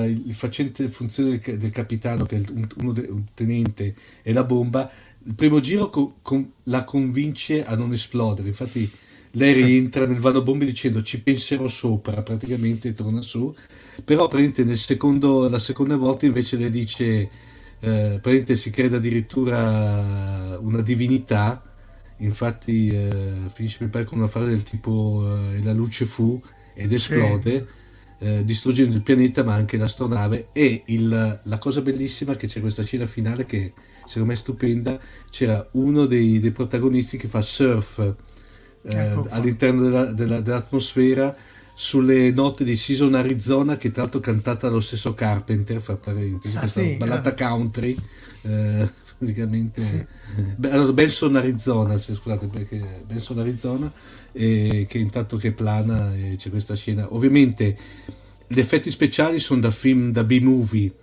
il facente funzione del capitano, che è un tenente, e la bomba, il primo giro la convince a non esplodere. Infatti lei rientra nel vano bombe dicendo ci penserò sopra, praticamente torna su. Però praticamente la seconda volta invece le dice praticamente si crede addirittura una divinità. Infatti finisce, mi pare, con una frase del tipo la luce fu, ed esplode, sì, distruggendo il pianeta ma anche l'astronave. E la cosa bellissima è che c'è questa scena finale che secondo me è stupenda. C'era uno dei protagonisti che fa surf all'interno dell'atmosfera sulle note di Season Arizona, che tra l'altro cantata dallo stesso Carpenter, fra parentesi, ballata country, praticamente. Allora, Benson Arizona, scusate, perché Benson Arizona, che intanto che plana, c'è questa scena. Ovviamente gli effetti speciali sono da film, da B-movie.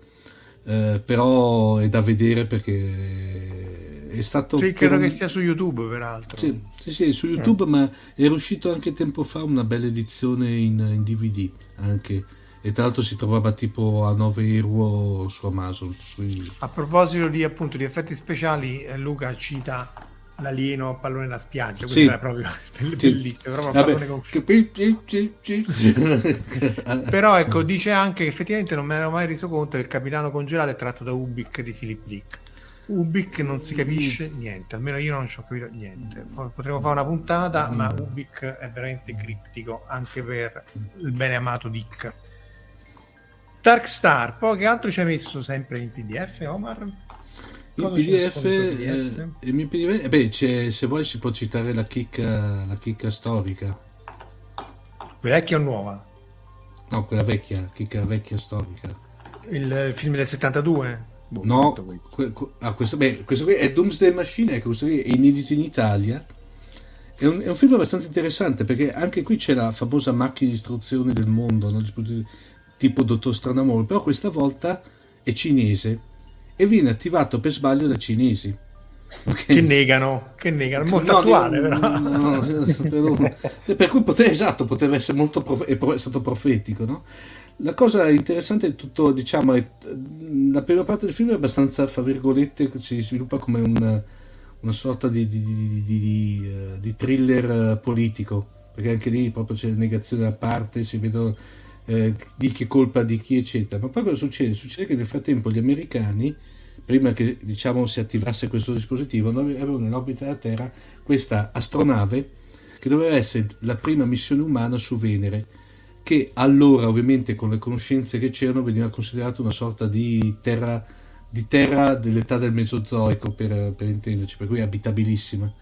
Però è da vedere, perché è stato... Sì, credo che sia su YouTube, peraltro. Sì, su YouTube, ma è uscito anche tempo fa una bella edizione in DVD, anche. E tra l'altro si trovava tipo a €9 su Amazon. Quindi... A proposito di, appunto, di effetti speciali, Luca cita l'alieno a pallone da spiaggia, sì, era proprio bellissimo, sì. Però ecco, dice anche che effettivamente non me ne ero mai reso conto che il capitano congelato è tratto da Ubik di Philip Dick. Ubik non si capisce niente, almeno io non ci ho capito niente. Potremmo fare una puntata, ma Ubik è veramente criptico anche per il bene amato Dick. Dark Star, poi che altro ci hai messo sempre in PDF, Omar? Il mio PDF? Se vuoi si può citare la chicca storica. Vecchia o nuova? No, quella vecchia, chicca vecchia storica. Il film del 72? No, questo qui è Doomsday Machine, ecco, questo qui è inedito in Italia. È un film abbastanza interessante, perché anche qui c'è la famosa macchina di istruzione del mondo, no? Tipo Dottor Stranamore, però questa volta è cinese. E viene attivato per sbaglio da cinesi, okay? che negano molto, no, attuale, però. No, per cui poteva essere molto è stato profetico, no? La cosa interessante è tutto, diciamo, è la prima parte del film è abbastanza, fra virgolette, si sviluppa come una sorta di thriller politico, perché anche lì proprio c'è negazione a parte, si vedono di chi è colpa di chi eccetera. Ma poi cosa succede? Succede che nel frattempo gli americani, prima che diciamo si attivasse questo dispositivo, avevano nell'orbita della Terra questa astronave che doveva essere la prima missione umana su Venere, che allora ovviamente con le conoscenze che c'erano veniva considerata una sorta di terra dell'età del Mesozoico, per intenderci, per cui abitabilissima.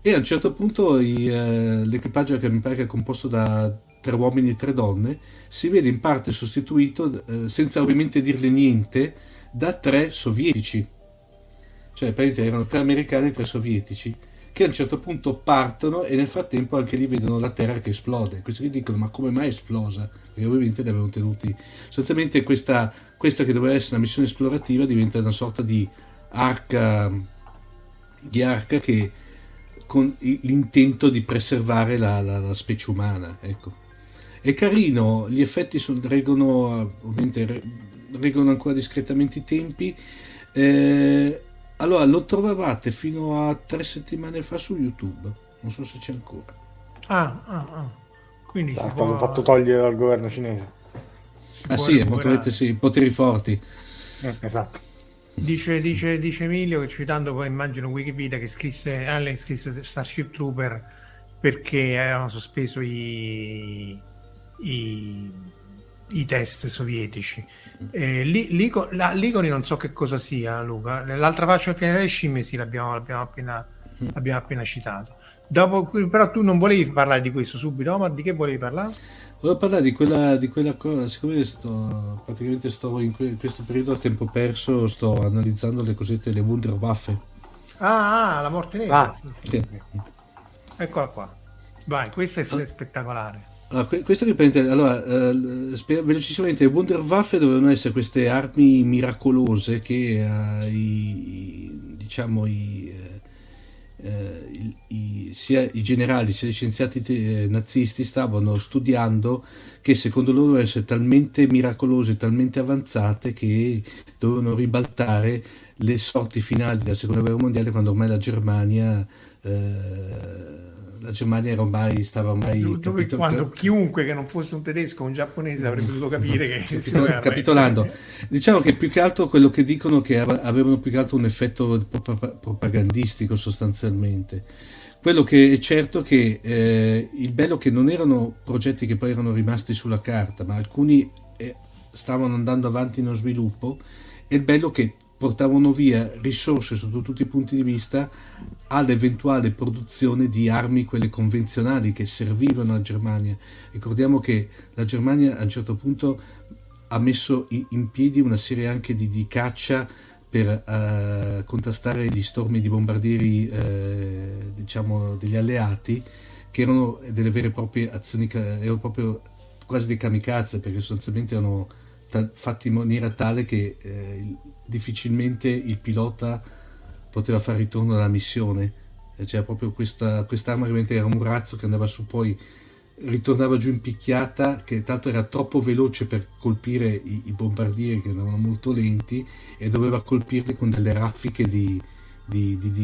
E a un certo punto l'equipaggio, che mi pare che è composto da 3 uomini e 3 donne, si vede in parte sostituito, senza ovviamente dirle niente, da 3 sovietici, cioè praticamente erano 3 americani e 3 sovietici, che a un certo punto partono e nel frattempo anche lì vedono la Terra che esplode. Questi qui dicono: ma come mai esplosa? Perché ovviamente li avevano tenuti. Sostanzialmente questa che doveva essere una missione esplorativa diventa una sorta di arca che, con l'intento di preservare la specie umana, ecco. È carino, gli effetti reggono ancora discretamente i tempi. Allora, lo trovavate fino a 3 settimane fa su YouTube, non so se c'è ancora. Quindi è stato fatto togliere dal governo cinese. Sì, potete, sì, poteri forti. Esatto. Dice Emilio, citando poi immagino Wikipedia, che Allen scrisse Starship Trooper perché avevano sospeso i test sovietici. L'Iconi non so che cosa sia, Luca. L'altra faccia del pianeta delle scimmie sì, l'abbiamo appena citato. Dopo, però tu non volevi parlare di questo subito, Omar, di che volevi parlare? Volevo parlare di quella cosa, siccome sto in questo periodo a tempo perso, sto analizzando le cosette delle Wunderwaffe. La morte nera. Sì. Eccola qua. Vai, questa è spettacolare. Velocissimamente, le Wunderwaffe dovevano essere queste armi miracolose che sia i generali sia gli scienziati nazisti stavano studiando, che secondo loro dovevano essere talmente miracolose, talmente avanzate che dovevano ribaltare le sorti finali della seconda guerra mondiale, quando ormai la Germania era ormai quando chiunque che non fosse un tedesco o un giapponese avrebbe potuto capire che capitolando. Diciamo che più che altro quello che dicono che avevano più che altro un effetto propagandistico sostanzialmente. Quello che è certo che il bello che non erano progetti che poi erano rimasti sulla carta, ma alcuni stavano andando avanti nello sviluppo, e il bello che portavano via risorse sotto tutti i punti di vista all'eventuale produzione di armi, quelle convenzionali, che servivano alla Germania. Ricordiamo che la Germania a un certo punto ha messo in piedi una serie anche di caccia per contrastare gli stormi di bombardieri degli alleati, che erano delle vere e proprie azioni, erano proprio quasi dei kamikaze, perché sostanzialmente erano fatti in maniera tale che difficilmente il pilota poteva fare ritorno alla missione. C'era proprio quest'arma che era un razzo che andava su, poi ritornava giù in picchiata, che tanto era troppo veloce per colpire i bombardieri, che andavano molto lenti, e doveva colpirli con delle raffiche di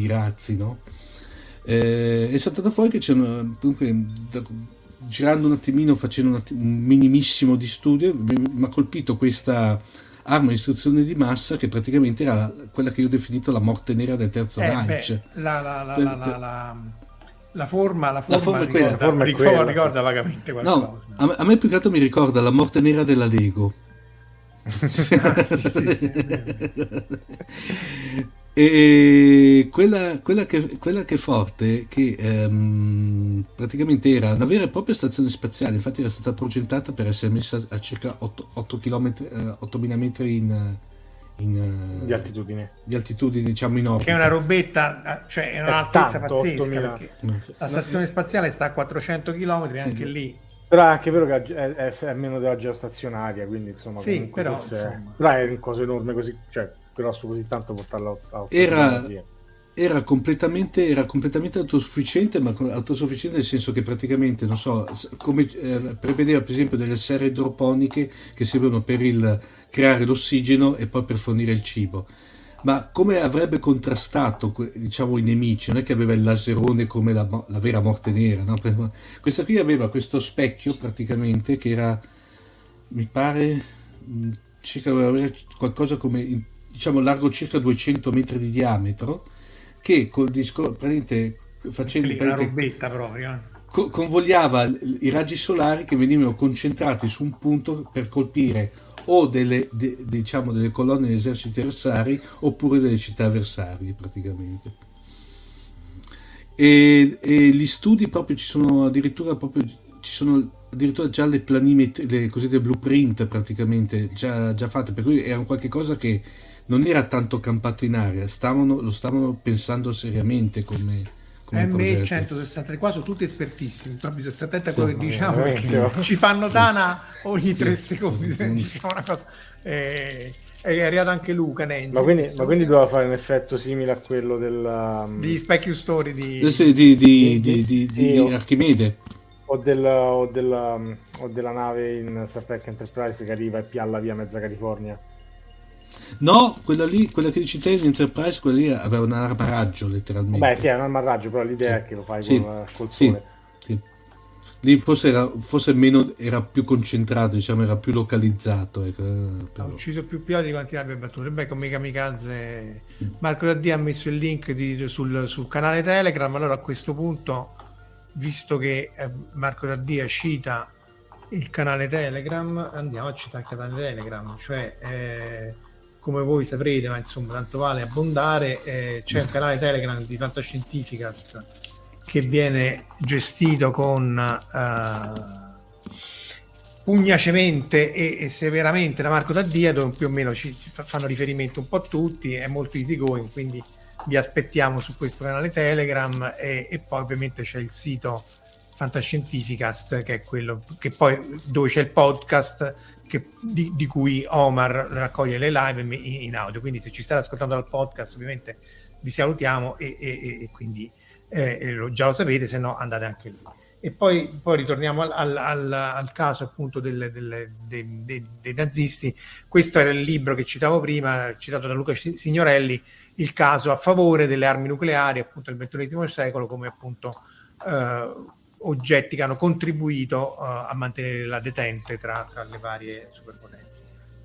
razzi, no? È saltato fuori che c'erano, girando un attimino, facendo un minimissimo di studio, mi ha colpito questa arma di distruzione di massa, che praticamente era quella che io ho definito la morte nera del terzo Reich. La forma ricorda vagamente qualcosa. No, a me più che altro mi ricorda la morte nera della Lego. E quella che è forte, che praticamente era una vera e propria stazione spaziale. Infatti era stata progettata per essere messa a circa 8.000 metri di altitudine, diciamo in orbita, che è una robetta, cioè è un'altezza pazzesca, 8.000. Perché la stazione spaziale sta a 400 km, anche lì. Però è anche vero che è meno della geostazionaria, quindi insomma, sì, però insomma. Però è un coso enorme così, cioè grosso così tanto portarla a 8.000. Era completamente autosufficiente, ma autosufficiente nel senso che praticamente, non so, come prevedeva per esempio delle serre idroponiche che servono per creare l'ossigeno e poi per fornire il cibo. Ma come avrebbe contrastato, diciamo, i nemici? Non è che aveva il laserone come la vera morte nera, no? Questa qui aveva questo specchio praticamente che era, mi pare, circa, qualcosa come, diciamo, largo circa 200 metri di diametro, che col disco convogliava i raggi solari che venivano concentrati su un punto per colpire o delle colonne di eserciti avversari oppure delle città avversarie praticamente. E gli studi proprio ci sono addirittura già le planimetrie, le cosiddette blueprint praticamente già fatte, per cui era qualcosa che non era tanto campato in aria, lo stavano pensando seriamente come M163 qua sono tutti espertissimi, però bisogna stare attenti a quello che diciamo, perché ci fanno tana ogni 3 secondi se diciamo una cosa. È arrivato anche Luca Nenni, ma quindi doveva fare un effetto simile a quello degli specchio story di Archimede o della nave in Star Trek Enterprise che arriva e pialla via mezza California. No, quella che dici te in Enterprise, quella lì aveva un'arma a raggio letteralmente. Beh sì, è un'arma a raggio, però l'idea è che lo fai col sole. Sì. Lì forse meno, era più concentrato, diciamo, era più localizzato. Ha ucciso più piloti di quanti ne abbia battuto. Beh, con Kamikaze. Marco Taddia ha messo il link sul canale Telegram. Allora a questo punto, visto che Marco Taddia cita il canale Telegram, andiamo a citare il canale Telegram, cioè... come voi saprete, ma insomma tanto vale abbondare, c'è un canale Telegram di Fantascientificast che viene gestito con pugnacemente e severamente da Marco Taddia, dove più o meno ci fanno riferimento un po' a tutti, è molto easy going, quindi vi aspettiamo su questo canale Telegram e poi ovviamente c'è il sito Fantascientificast, che è quello che poi dove c'è il podcast di cui Omar raccoglie le live in audio, quindi se ci state ascoltando dal podcast ovviamente vi salutiamo e quindi già lo sapete, se no andate anche lì. E poi ritorniamo al caso appunto dei nazisti. Questo era il libro che citavo prima, citato da Luca Signorelli, il caso a favore delle armi nucleari appunto del XXI secolo come appunto oggetti che hanno contribuito a mantenere la detente tra le varie superpotenze.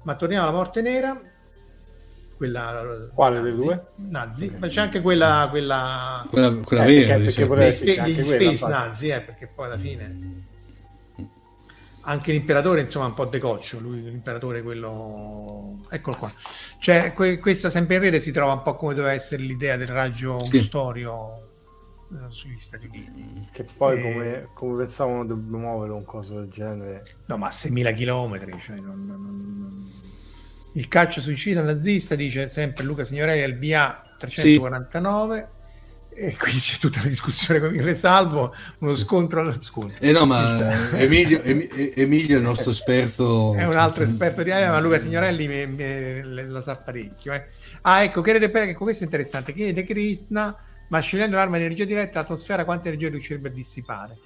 Ma torniamo alla morte nera, quella quale dei due? Nazi, okay. Ma c'è anche quella vera, gli space nazi, perché poi alla fine anche l'imperatore, insomma, un po' decoccio lui, l'imperatore quello, eccolo qua. Cioè questa sempre in rete si trova un po' come doveva essere l'idea del raggio storio sugli Stati Uniti, che poi come pensavano di muoverlo un coso del genere, no, ma 6.000 chilometri, cioè non... Il calcio suicida nazista, dice sempre Luca Signorelli al BA 349 e quindi c'è tutta la discussione con il Resalvo, uno scontro allo scontro. No, ma Emilio è il nostro esperto, è un altro esperto di aria, ma Luca Signorelli la sa parecchio, eh. Ah, ecco, questo è interessante, chiede Krishna, ma scegliendo l'arma a energia diretta, l'atmosfera quanta energia riuscirebbe a dissipare?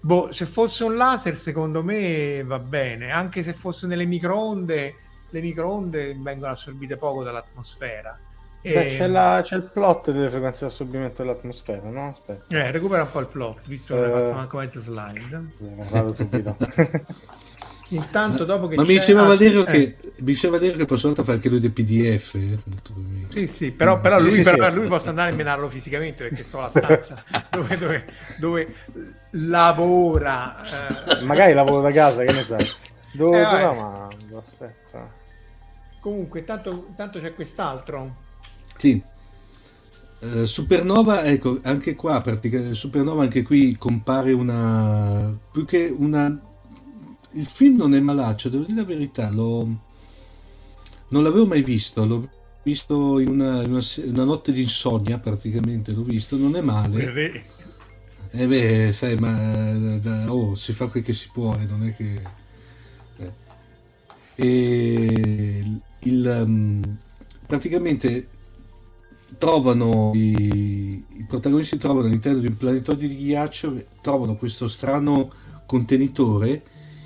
Boh, se fosse un laser secondo me va bene, anche se fosse nelle microonde, le microonde vengono assorbite poco dall'atmosfera. Beh, c'è il plot delle frequenze di assorbimento dell'atmosfera, no? Aspetta. Recupera un po' il plot, visto che ho fatto manco mezza slide. Vado subito. Intanto dopo che mi diceva Valerio che posso andare a fare anche lui dei PDF. Sì, però lui, lui posso andare a menarlo fisicamente, perché so la stanza dove lavora. Magari lavoro da casa, che ne sai. Dove la mando? Aspetta. Comunque, tanto c'è quest'altro. Sì. Supernova, ecco, anche qua praticamente Supernova, anche qui compare una, più che una... Il film non è malaccio, devo dire la verità, non l'avevo mai visto, l'ho visto in una notte di insonnia praticamente, l'ho visto, non è male. E beh, sai, ma si fa quel che si può, non è che... praticamente i protagonisti trovano all'interno di un planetoide di ghiaccio, trovano questo strano contenitore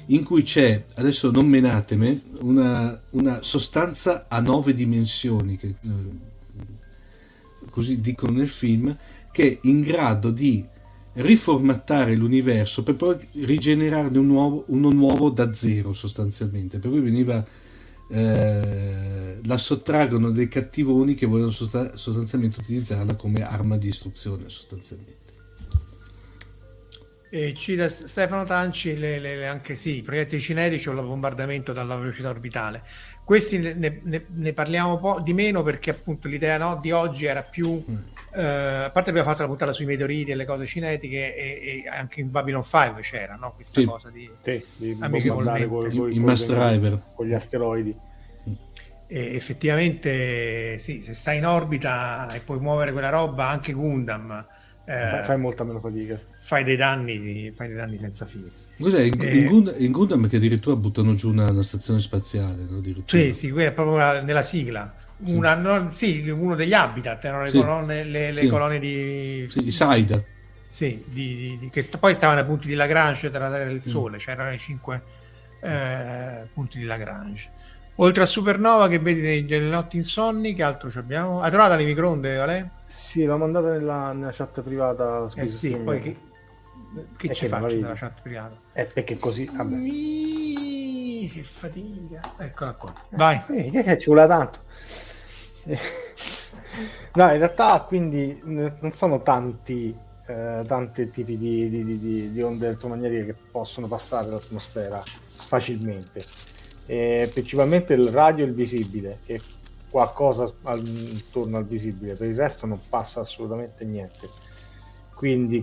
in cui c'è, adesso non menatemi, una sostanza a 9 dimensioni, che, così dicono nel film, che è in grado di riformattare l'universo per poi rigenerarne uno nuovo da zero sostanzialmente, per cui veniva la sottraggono dei cattivoni che vogliono sostanzialmente utilizzarla come arma di distruzione sostanzialmente. E Stefano Tanci anche sì, i proiettili cinetici o il bombardamento dalla velocità orbitale, questi ne parliamo un po' di meno perché appunto l'idea, no, di oggi era più a parte abbiamo fatto la puntata sui meteoriti e le cose cinetiche e anche in Babylon 5 c'era, no, questa cosa di amichevolmente in Mass Driver con gli asteroidi. E effettivamente sì, se stai in orbita e puoi muovere quella roba, anche Gundam fai molta meno fatica, fai dei danni senza fine. Cos'è? In Gundam che addirittura buttano giù una stazione spaziale, no? Sì, quella è proprio nella sigla. Uno degli habitat, no? Le colonne di... Sì, i Saida. Sì, che poi stavano ai punti di Lagrange tra la Terra e il Sole, c'erano i 5 punti di Lagrange. Oltre a Supernova che vedi nelle notti insonni, che altro ci abbiamo? Hai trovato le microonde, Vale? Sì, l'ho mandata nella chat privata. Scusa, sì, poi che ci faccio nella chat privata? Perché così... Vabbè. Che fatica! Eccola qua, vai! Ci vuole tanto! No, in realtà quindi non sono tanti tipi di onde elettromagnetiche che possono passare l'atmosfera facilmente, principalmente il radio e il visibile, che qualcosa intorno al visibile, per il resto non passa assolutamente niente. Quindi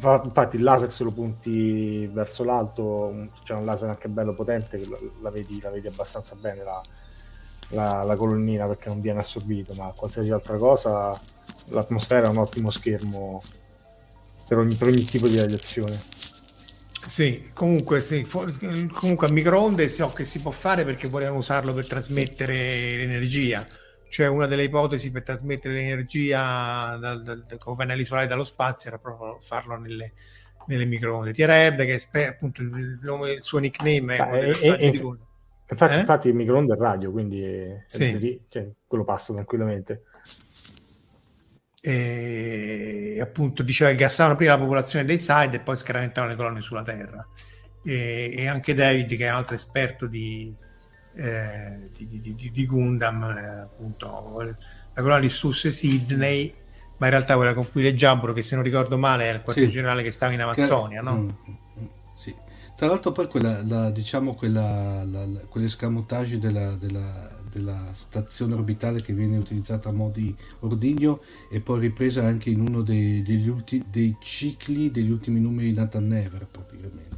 infatti il laser, se lo punti verso l'alto, c'è un laser anche bello potente che la vedi abbastanza bene la colonnina, perché non viene assorbito, ma qualsiasi altra cosa l'atmosfera è un ottimo schermo per ogni tipo di radiazione. Comunque a microonde so che si può fare perché volevano usarlo per trasmettere l'energia, cioè una delle ipotesi per trasmettere l'energia con pannelli solari dallo spazio era proprio farlo nelle microonde. Thierry Heard, che appunto il suo nickname è Infatti il microonde è radio, quindi quello passa tranquillamente. E appunto diceva che gassavano prima la popolazione dei side e poi scaraventavano le colonne sulla Terra. E anche David, che è un altro esperto di Gundam, appunto la colonna di Sus e Sydney, ma in realtà quella con cui leggiabbero, che se non ricordo male era il quartier generale che stava in Amazzonia, no? Tra l'altro poi quell'escamotage della stazione orbitale che viene utilizzata a mo' di ordigno e poi ripresa anche in uno dei cicli degli ultimi numeri di Nathan Never, praticamente.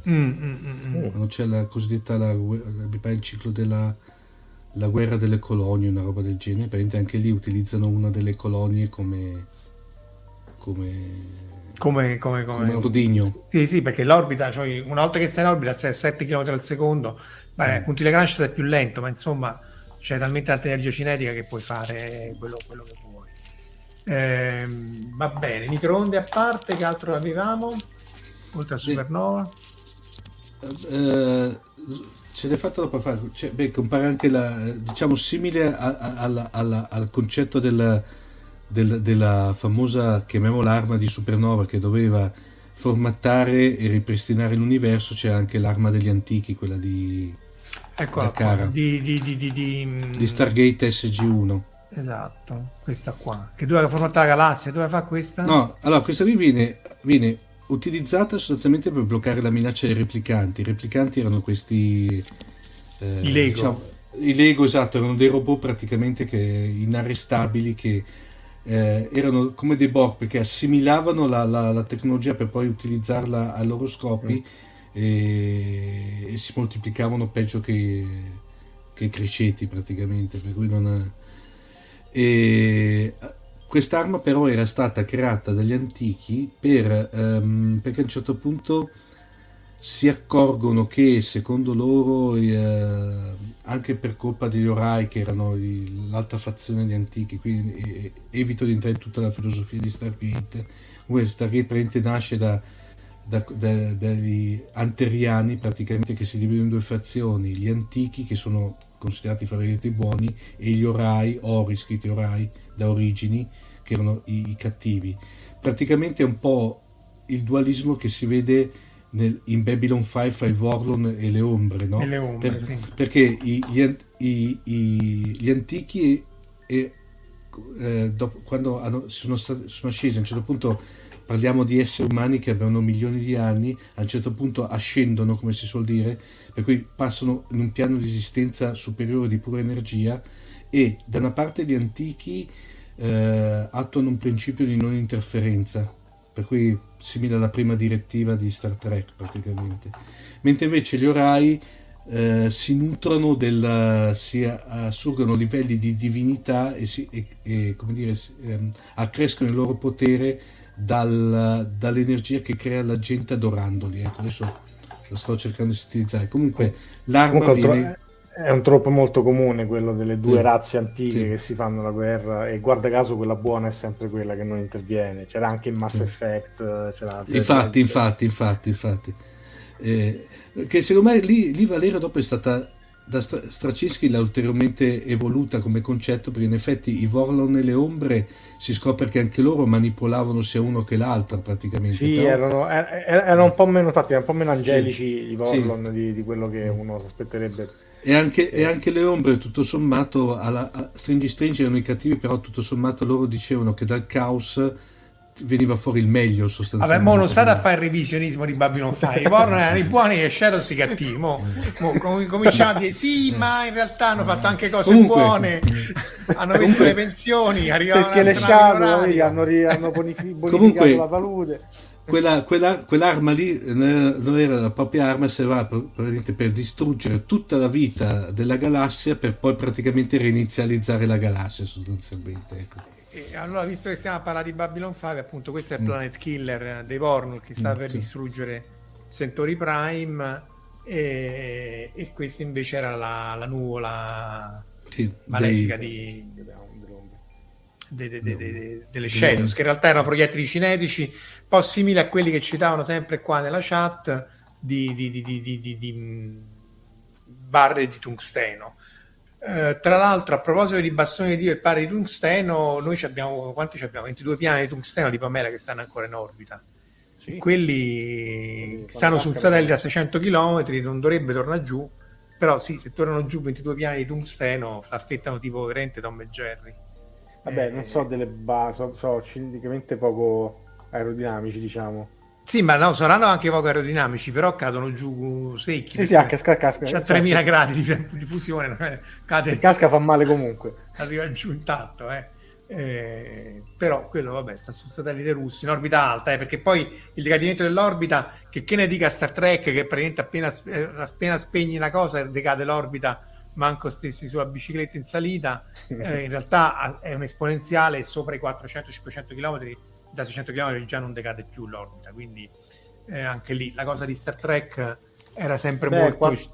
Quando c'è la cosiddetta il ciclo della la guerra delle colonie, una roba del genere, praticamente anche lì utilizzano una delle colonie come ordigno. Sì, perché l'orbita, cioè una volta che stai in orbita sei a 7 km al secondo, punti Lagrange sei più lento, ma insomma c'è talmente tanta energia cinetica che puoi fare quello che vuoi. Va bene, microonde a parte, che altro avevamo? Oltre a Supernova? Ce l'hai fatta dopo fare, compare anche simile al concetto della famosa, chiamiamola, arma di Supernova che doveva formattare e ripristinare l'universo. C'è anche l'arma degli antichi, quella di Stargate SG-1. Esatto, questa qua che doveva formattare la galassia. Dove fa questa? No, allora questa qui viene utilizzata sostanzialmente per bloccare la minaccia dei replicanti. I replicanti erano questi i Lego. I Lego, esatto, erano dei robot praticamente inarrestabili che erano come dei Borg, perché assimilavano la tecnologia per poi utilizzarla a loro scopi, e si moltiplicavano peggio che i criceti praticamente, per cui quest'arma però era stata creata dagli antichi perché a un certo punto si accorgono che secondo loro anche per colpa degli Orai, che erano l'altra fazione di antichi, quindi evito di entrare in tutta la filosofia di Stargate. Stargate praticamente nasce dagli anteriani, praticamente, che si dividono in due fazioni: gli antichi, che sono considerati i buoni, e gli Orai, scritti Orai da origini, che erano i cattivi. Praticamente è un po' il dualismo che si vede in Babylon 5 fra i Vorlon e le ombre, no? E le ombre, sì. Perché gli antichi, quando sono scesi a un certo punto, parliamo di esseri umani che avevano milioni di anni, a un certo punto ascendono, come si suol dire, per cui passano in un piano di esistenza superiore di pura energia, e da una parte gli antichi attuano un principio di non interferenza, per cui simile alla prima direttiva di Star Trek praticamente, mentre invece gli Orai si nutrono si assurgono livelli di divinità e accrescono il loro potere dall'energia che crea la gente adorandoli. Ecco, adesso la sto cercando di utilizzare. Comunque l'arma viene... È un troppo molto comune quello delle due razze antiche che si fanno la guerra, e guarda caso quella buona è sempre quella che non interviene. C'era anche in Mass Effect, infatti. Che secondo me lì Valerio dopo è stata da Straczynski l'ha ulteriormente evoluta come concetto, perché in effetti i Vorlon e le ombre si scopre che anche loro manipolavano sia uno che l'altro praticamente. Sì, erano un po' meno tattici, un po' meno angelici i Vorlon di quello che uno si aspetterebbe. E anche le ombre, tutto sommato, stringi erano i cattivi, però tutto sommato loro dicevano che dal caos veniva fuori il meglio, sostanzialmente. Vabbè, mo non state a fare il revisionismo di Babylon 5. I Vorlon erano i buoni e Shadow si cattivi. Cominciamo a dire sì, ma in realtà hanno fatto anche cose buone, hanno messo le pensioni, perché le Shadow hanno bonificato la palude. Quell'arma lì non era la propria arma, serviva per distruggere tutta la vita della galassia, per poi praticamente reinizializzare la galassia sostanzialmente. Ecco. E allora, visto che stiamo a parlare di Babylon 5, appunto, questo è il Planet Killer dei Vorlon, che sta per distruggere Centauri Prime, e questa invece era la nuvola malefica delle Shadows, che in realtà erano proiettili cinetici, un po' simili a quelli che citavano sempre qua nella chat di barre di tungsteno. Tra l'altro, a proposito di bastoni di Dio e pari di tungsteno, noi abbiamo 22 piani di tungsteno di Pamela che stanno ancora in orbita. Sì. E quelli stanno sul satellite a 600 km, non dovrebbe tornare giù, però sì, se tornano giù 22 piani di tungsteno affettano tipo veramente Tom e Jerry. Vabbè, non so delle basi, sono cinicamente poco aerodinamici, diciamo. Sì, ma no, saranno anche poco aerodinamici, però cadono giù secchi. Sì, anche casca. C'ha 3000 gradi di fusione. Cade, casca fa male comunque. Arriva giù intatto, però quello, vabbè, sta sul satellite russo, in orbita alta, perché poi il decadimento dell'orbita, che ne dica Star Trek, che praticamente appena spegni una cosa decade l'orbita, manco stessi sulla bicicletta in salita, in realtà è un esponenziale, sopra i 400-500 km, da 600 km già non decade più l'orbita, quindi anche lì la cosa di Star Trek era sempre molto...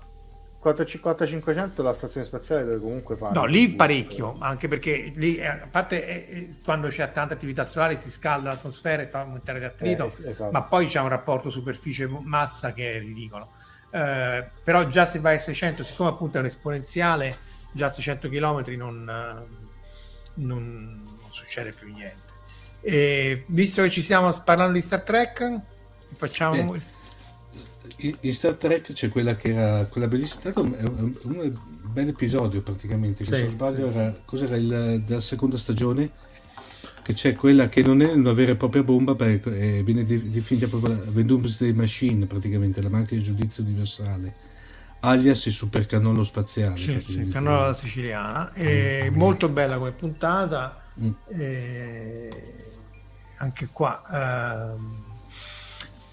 450-500 la stazione spaziale dove comunque fa... No, lì parecchio, anche perché lì, a parte quando c'è tanta attività solare si scalda l'atmosfera e fa aumentare l'attrito, esatto. Ma poi c'è un rapporto superficie-massa che è ridicolo. Però già se vai a 600, siccome appunto è un esponenziale, già a 600 km non succede più niente. E visto che ci stiamo parlando di Star Trek, facciamo in Star Trek c'è quella che era quella bellissima, un bel episodio praticamente, che se non sbaglio era della seconda stagione, che c'è quella che non è una vera e propria bomba, perché viene definita proprio la Doomsday Machine, praticamente la manca di giudizio universale, alias il supercannolo spaziale. Sì, cannola siciliana, è molto bella come puntata, anche qua.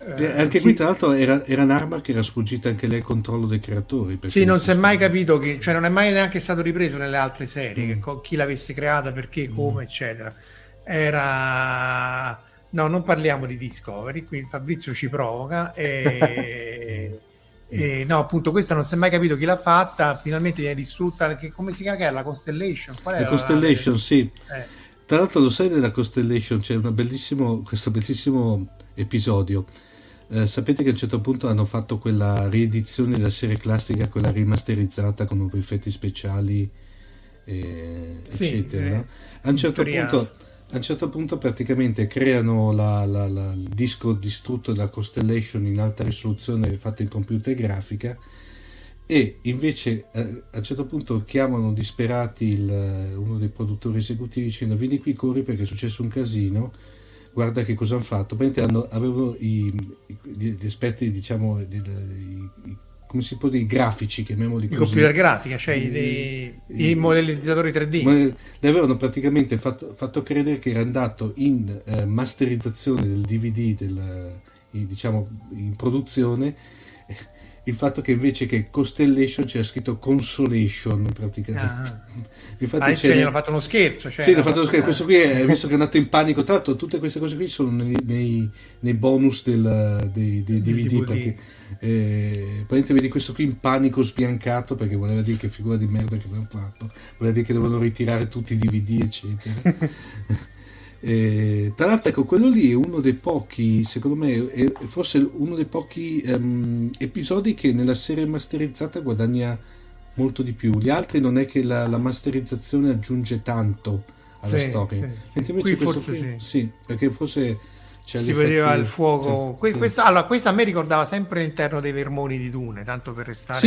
Anche qui tra l'altro era un'arma che era sfuggita anche lei al controllo dei creatori, perché non si è mai capito che, cioè non è mai neanche stato ripreso nelle altre serie, chi l'avesse creata, perché, come, eccetera. Era No, non parliamo di Discovery, qui Fabrizio ci provoca e no, appunto, questa non si è mai capito chi l'ha fatta, finalmente viene distrutta, perché come si chiama, che è la Constellation? Qual è la Constellation, sì. Tra l'altro, lo sai della Constellation, c'è questo bellissimo episodio. Sapete che a un certo punto hanno fatto quella riedizione della serie classica, quella rimasterizzata con effetti speciali, eccetera. No? A un certo punto praticamente creano il disco distrutto della Constellation in alta risoluzione fatto in computer grafica, e invece a un certo punto chiamano disperati uno dei produttori esecutivi dicendo: vieni qui, corri perché è successo un casino, guarda che cosa hanno fatto. Avevano gli esperti, diciamo, come si può dire, i grafici, chiamiamoli così, i computer grafica, cioè i modellizzatori 3D, le avevano praticamente fatto credere che era andato in masterizzazione del DVD, diciamo in produzione, il fatto che invece che Constellation c'era scritto Consolation praticamente. Infatti cioè, gli hanno fatto uno scherzo, cioè, sì, hanno fatto uno scherzo. Questo qui è, visto che è andato in panico, tanto tutte queste cose qui sono nei bonus dei DVD, praticamente vedi questo qui in panico sbiancato perché voleva dire che figura di merda che abbiamo fatto, voleva dire che devono ritirare tutti i DVD eccetera. Tra l'altro, ecco, quello lì è uno dei pochi, secondo me è forse uno dei pochi episodi che nella serie masterizzata guadagna molto di più. Gli altri non è che la masterizzazione aggiunge tanto alla storia, invece questo sì, perché forse si vedeva il fuoco, sì, questa a me ricordava sempre l'interno dei Vermoni di Dune, tanto per restare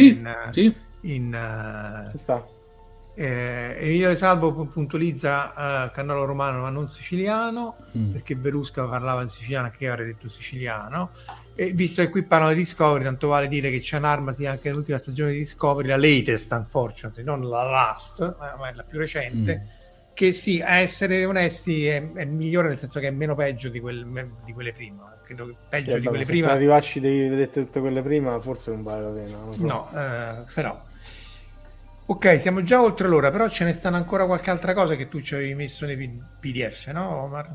Emilio Salvo puntualizza Cannolo romano ma non siciliano, perché Berusca parlava in siciliano, che avrei detto siciliano, e visto che qui parlano di Discovery, tanto vale dire che c'è un'arma sia anche nell'ultima stagione di Discovery, la latest unfortunately, non la last ma la più recente, che sì, a essere onesti è migliore, nel senso che è meno peggio di quelle prima. Credo che peggio di quelle prima, se arrivarci devi vedere tutte quelle prima, forse non vale la pena, però ok, siamo già oltre l'ora, però ce ne stanno ancora qualche altra cosa che tu ci avevi messo nei PDF, no Omar?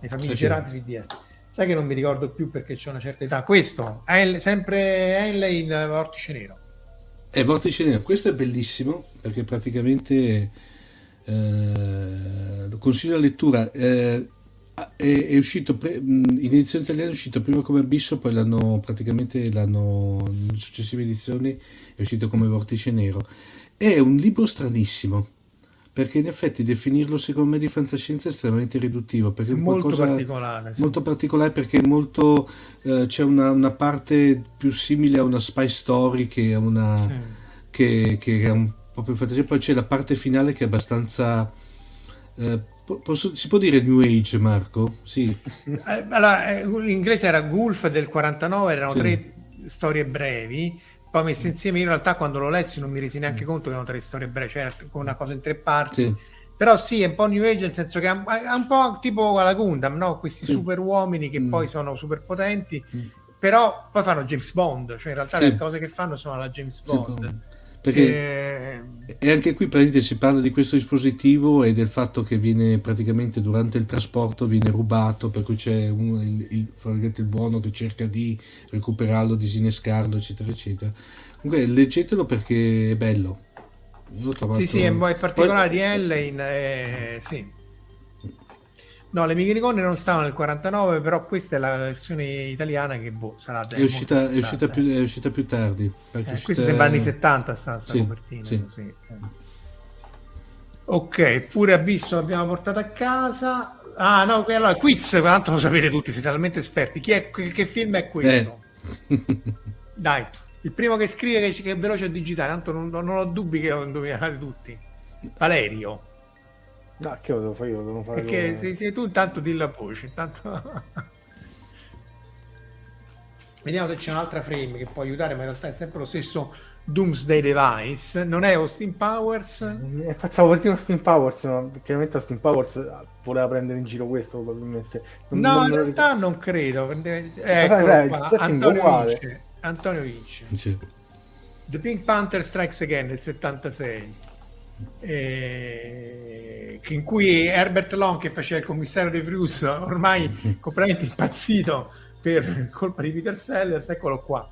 Nei famigerati PDF. Sai che non mi ricordo più perché c'è una certa età. Questo, sempre Henley in Vortice Nero. È Vortice Nero, questo è bellissimo perché praticamente consiglio la lettura. È uscito in edizione italiana, è uscito prima come Abisso, poi in successive edizioni è uscito come Vortice Nero. È un libro stranissimo perché in effetti definirlo secondo me di fantascienza è estremamente riduttivo, perché è molto particolare, perché molto c'è una parte più simile a una spy story che a una che è un proprio fantascienza. Poi c'è la parte finale che è abbastanza si può dire New Age, Marco? Sì. Allora, in inglese era Gulf del 49, erano tre storie brevi, poi messe insieme. In realtà quando l'ho lessi non mi resi neanche conto che erano tre storie brevi, cioè una cosa in tre parti. Sì. Però sì, è un po' New Age, nel senso che è un po' tipo alla Gundam, no? Questi super uomini che poi sono super potenti, però poi fanno James Bond, cioè in realtà le cose che fanno sono alla James Bond. Perché e anche qui praticamente si parla di questo dispositivo e del fatto che viene praticamente durante il trasporto viene rubato, per cui c'è il buono che cerca di recuperarlo, disinnescarlo, eccetera eccetera. Comunque leggetelo perché è bello. Io l'ho trovato... Sì, è particolare. Poi... di Ellen sì. No, le Miniconne non stavano nel 49, però questa è la versione italiana che sarà... È uscita più tardi. Questa sembra anni 70, sta copertina. Sì. Così. Ok, pure Abisso l'abbiamo portata a casa. Ah, no, allora, quiz, tanto lo sapete tutti, siete talmente esperti. Che film è questo? Dai, il primo che scrive che è veloce e digitale, tanto non ho dubbi che lo indovinate tutti. Valerio. No, che lo devo fare io, lo devo fare perché io. Se tu intanto dillo la voce, intanto vediamo se c'è un'altra frame che può aiutare, ma in realtà è sempre lo stesso Doomsday Device. Non è Austin Powers? Facciamo partire Austin Powers, ma chiaramente Austin Powers voleva prendere in giro questo probabilmente. In realtà non credo. Antonio vince. Sì. The Pink Panther Strikes Again del 76. in cui Herbert Long, che faceva il commissario De Vries, ormai completamente impazzito per colpa di Peter Sellers, eccolo qua,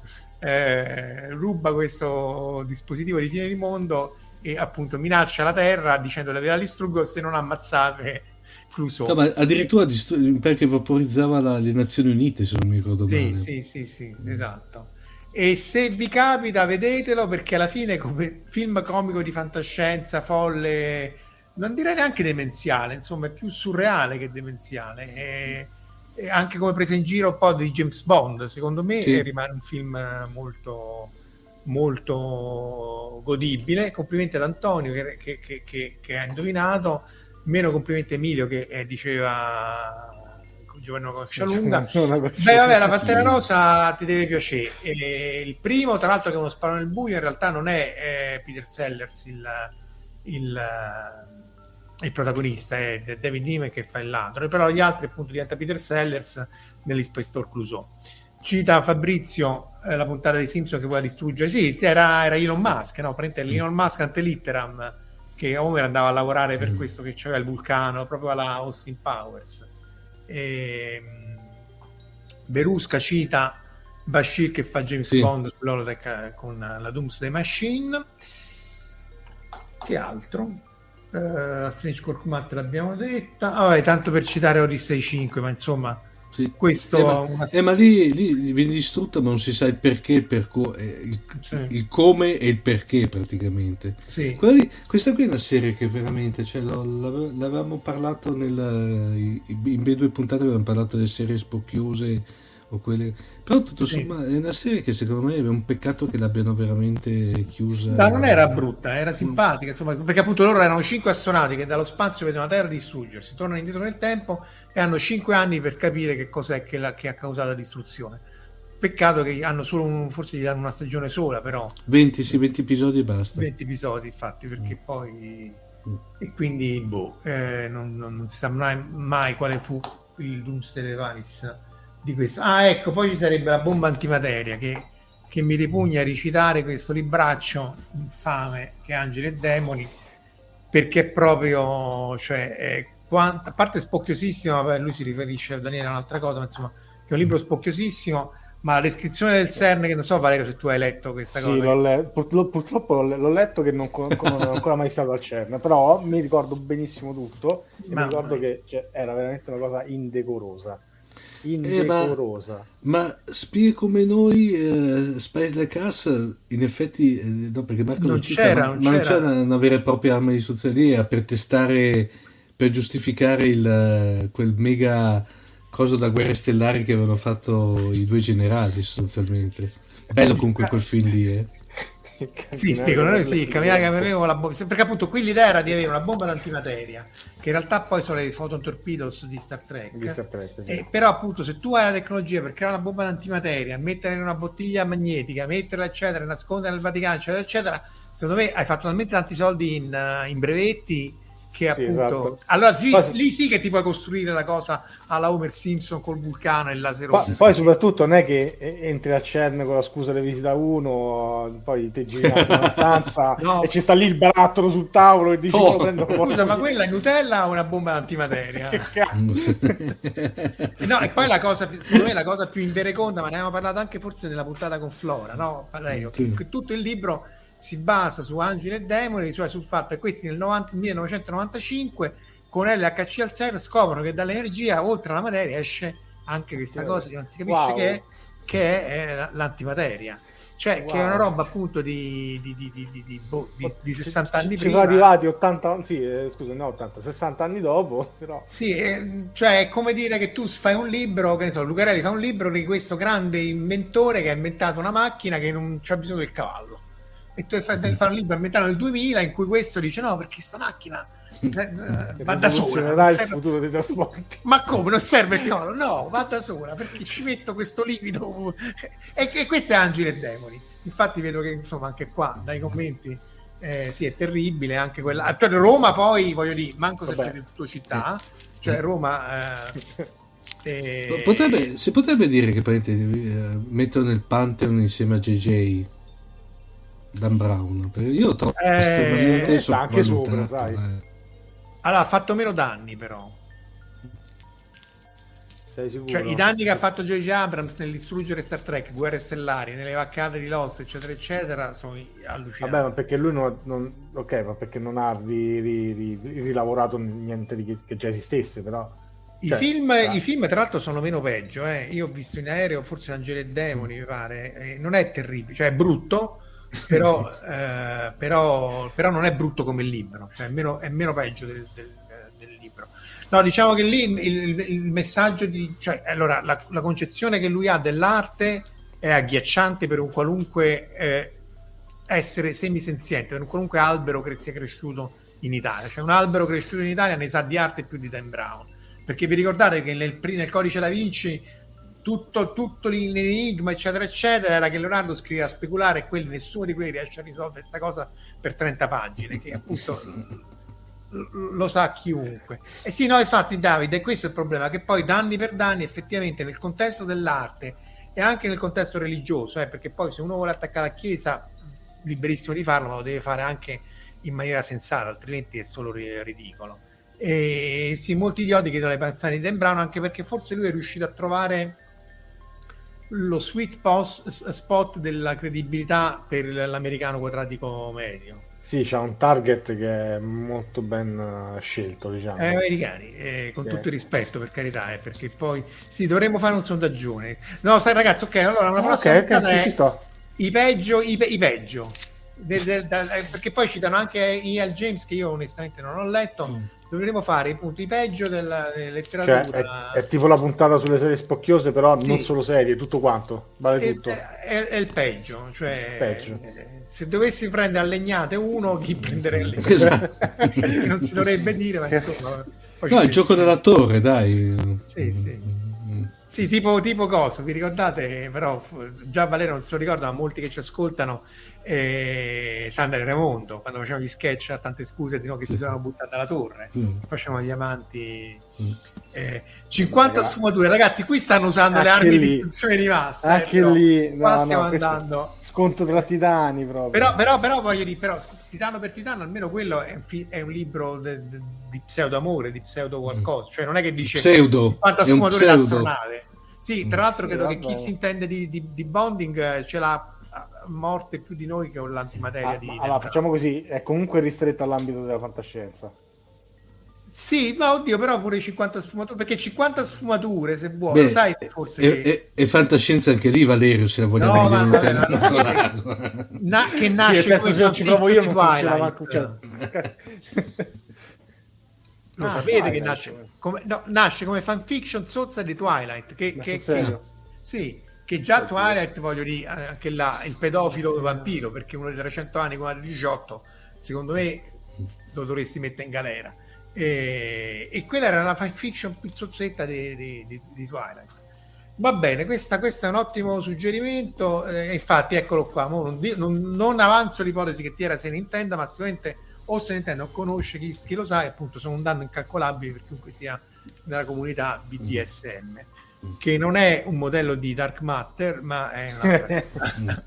ruba questo dispositivo di fine di mondo e appunto minaccia la Terra dicendole che la distruggo se non ammazzate Clouseau. No, ma addirittura perché vaporizzava le Nazioni Unite, se non mi ricordo male. Sì, esatto. E se vi capita vedetelo, perché alla fine come film comico di fantascienza folle, non direi neanche demenziale, insomma è più surreale che demenziale, e anche come presa in giro un po' di James Bond, secondo me sì. Rimane un film molto molto godibile. Complimenti ad Antonio che ha indovinato, meno complimenti a Emilio che diceva Giovanni Coscialunga. Beh, vabbè, La Pantera Rosa ti deve piacere. Il primo, tra l'altro, che è uno sparo nel buio, in realtà non è Peter Sellers il protagonista, è David Niven che fa il ladro, però gli altri appunto diventa Peter Sellers nell'Ispettor Clouseau. Cita Fabrizio la puntata di Simpson che vuole distruggere, sì era Elon Musk, no? Praticamente Elon Musk ante litteram, che Homer andava a lavorare per questo, che c'era il vulcano, proprio alla Austin Powers. Berusca cita Bashir che fa James Bond sull'Holodeck con la Doomsday Machine. Che altro? French Corkmat l'abbiamo detta. Vabbè, tanto per citare Odyssey 5, ma insomma questo ma lì viene distrutta, ma non si sa il perché, il come e il perché praticamente. Sì. Questa qui è una serie che veramente, cioè, l'avevamo parlato in due puntate, avevamo parlato delle serie spocchiose o quelle, però tutto sommato è una serie che secondo me è un peccato che l'abbiano veramente chiusa. Ma non era brutta, era simpatica, insomma, perché appunto loro erano 5 astronauti che dallo spazio vedono la Terra distruggersi, tornano indietro nel tempo e hanno 5 anni per capire che cos'è che ha causato la distruzione. Peccato che hanno solo forse gli danno una stagione sola, però 20 episodi e basta, 20 episodi infatti, perché poi e quindi non si sa mai quale fu il Doomsday Device di questo. Ecco, poi ci sarebbe la bomba antimateria che mi ripugna a recitare questo libraccio infame che è Angeli e Demoni, perché è proprio, cioè, a parte spocchiosissima, lui si riferisce a Daniele a un'altra cosa, ma insomma che è un libro spocchiosissimo, ma la descrizione del CERN, che non so Valerio se tu hai letto questa cosa. Sì, purtroppo l'ho letto, che non ero ancora mai stato al CERN, però mi ricordo benissimo tutto e mi ricordo che era veramente una cosa indecorosa. Ma spie come noi, Space Like Us, in effetti no, perché Marco non cita, c'era una vera e propria arma di sozzeria per testare, per giustificare quel mega coso da guerre stellari che avevano fatto i due generali sostanzialmente. Bello comunque quel film lì, sì, spiegano noi, sì, camminare con la bomba, perché appunto qui l'idea era di avere una bomba d'antimateria, che in realtà poi sono i fotontorpedos di Star Trek, però appunto se tu hai la tecnologia per creare una bomba d'antimateria, metterla in una bottiglia magnetica, metterla eccetera, nasconderla nel Vaticano eccetera, secondo me hai fatto talmente tanti soldi in brevetti che appunto allora lì sì che ti puoi costruire la cosa alla Homer Simpson col vulcano e il laser rosso. Poi soprattutto non è che entri a CERN con la scusa di visita 1, poi ti giri una stanza e ci sta lì il barattolo sul tavolo e dici lo prendo. Scusa, ma quella è Nutella o una bomba d'antimateria? No, e poi la cosa, secondo me la cosa più invereconda, ma ne abbiamo parlato anche forse nella puntata con Flora, no Valerio? Che tutto il libro si basa su Angeli e Demoni, cioè sul fatto che questi nel 1995 con LHC al CERN scoprono che dall'energia, oltre alla materia, esce anche questa cosa che non si capisce che è l'antimateria, cioè che è una roba appunto di 60 anni prima, sono arrivati 60 anni dopo, però cioè è come dire che tu fai un libro, che ne so, Lucarelli fa un libro di questo grande inventore che ha inventato una macchina che non c'ha bisogno del cavallo, e tu fai un libro ambientato nel 2000 in cui questo dice no, perché sta macchina va da sola, il futuro dei trasporti, ma come non serve il cavolo, no, va da sola perché ci metto questo liquido e questo è Angeli e Demoni. Infatti vedo che insomma anche qua dai commenti è terribile anche quella. Roma poi voglio dire, manco se è tutta città, cioè Roma si potrebbe dire che mettono nel Pantheon insieme a JJ. Dan Brown. Io trovo estremamente sopra, sai. Allora, ha fatto meno danni, però. Sei sicuro? Cioè, i danni che ha fatto J.J. Abrams nel distruggere Star Trek, Guerre Stellari, nelle vaccate di Lost, eccetera, eccetera, sono allucinanti. Vabbè, ma perché lui non ok, ma perché non ha rilavorato niente che già esistesse, però. I film tra l'altro sono meno peggio, eh. Io ho visto in aereo forse Angeli e Demoni, mi pare, non è terribile, cioè è brutto, però, però non è brutto come il libro, cioè è meno peggio del libro. No, diciamo che lì il messaggio di, cioè, allora la concezione che lui ha dell'arte è agghiacciante per un qualunque essere semisenziente, per un qualunque albero che sia cresciuto in Italia, cioè un albero cresciuto in Italia ne sa di arte più di Dan Brown. Perché vi ricordate che nel Codice da Vinci tutto l'enigma eccetera eccetera era che Leonardo scriveva speculare e nessuno di quelli riesce a risolvere questa cosa per 30 pagine, che appunto lo sa chiunque. E sì, no, infatti Davide, questo è il problema, che poi danni per danni effettivamente nel contesto dell'arte e anche nel contesto religioso, perché poi se uno vuole attaccare la Chiesa liberissimo di farlo, ma lo deve fare anche in maniera sensata, altrimenti è solo ridicolo. E sì, molti idioti chiedono le panzane di Dan Brown, anche perché forse lui è riuscito a trovare lo sweet spot della credibilità per l'americano quadratico medio. Sì, c'ha un target che è molto ben scelto, diciamo. Americani, con tutto il rispetto, per carità, perché poi sì, dovremmo fare un sondaggione. No, sai ragazzi, ok, allora una prossima puntata è i peggio. Perché poi ci danno anche E.L. James, che io onestamente non ho letto. Dovremmo fare i punti peggio della letteratura. Cioè, è tipo la puntata sulle serie spocchiose, però sì. Non solo serie, tutto quanto, vale tutto. È il peggio, cioè il peggio. Se dovessi prendere a legnate uno, chi prenderei le cose? Non si dovrebbe dire, ma insomma. No, il gioco dell'attore, dai. Sì, tipo cosa, vi ricordate? Però già Valerio non se lo ricorda, ma molti che ci ascoltano, Sandra e Raimondo, quando facevano gli sketch a Tante scuse di no che si dovevano buttare dalla torre, facevano gli amanti. 50 sfumature, ragazzi, qui stanno usando anche le armi di distruzione di massa, anche lì, qua stiamo andando scontro tra titani proprio. Però voglio dire, però titano per titano, almeno quello è un libro di pseudo amore, di pseudo qualcosa, cioè non è che dice pseudo, 50 sfumature da astronave. Sì, tra l'altro credo che chi si intende di bonding ce l'ha morte più di noi, che ho l'antimateria allora, facciamo così, è comunque ristretta all'ambito della fantascienza. Sì, ma oddio, però pure 50 sfumature, perché 50 sfumature, se vuoi, beh, lo sai, forse è fantascienza anche lì, Valerio, se la vogliamo vedere. No, che nasce questo ci provo io, non lo sapete che nasce come fanfiction sozza di Twilight, che sì, che già Twilight, voglio dire, anche là il pedofilo vampiro, perché uno di 300 anni con uno di 18 secondo me lo dovresti mettere in galera, e quella era una fanfiction pizzozzetta di Twilight. Va bene, questo è un ottimo suggerimento, infatti eccolo qua, non avanzo l'ipotesi che Tiera se ne intenda, ma sicuramente o se ne intende o conosce chi lo sa, e appunto sono un danno incalcolabile per chiunque sia nella comunità BDSM, che non è un modello di Dark Matter, ma è una...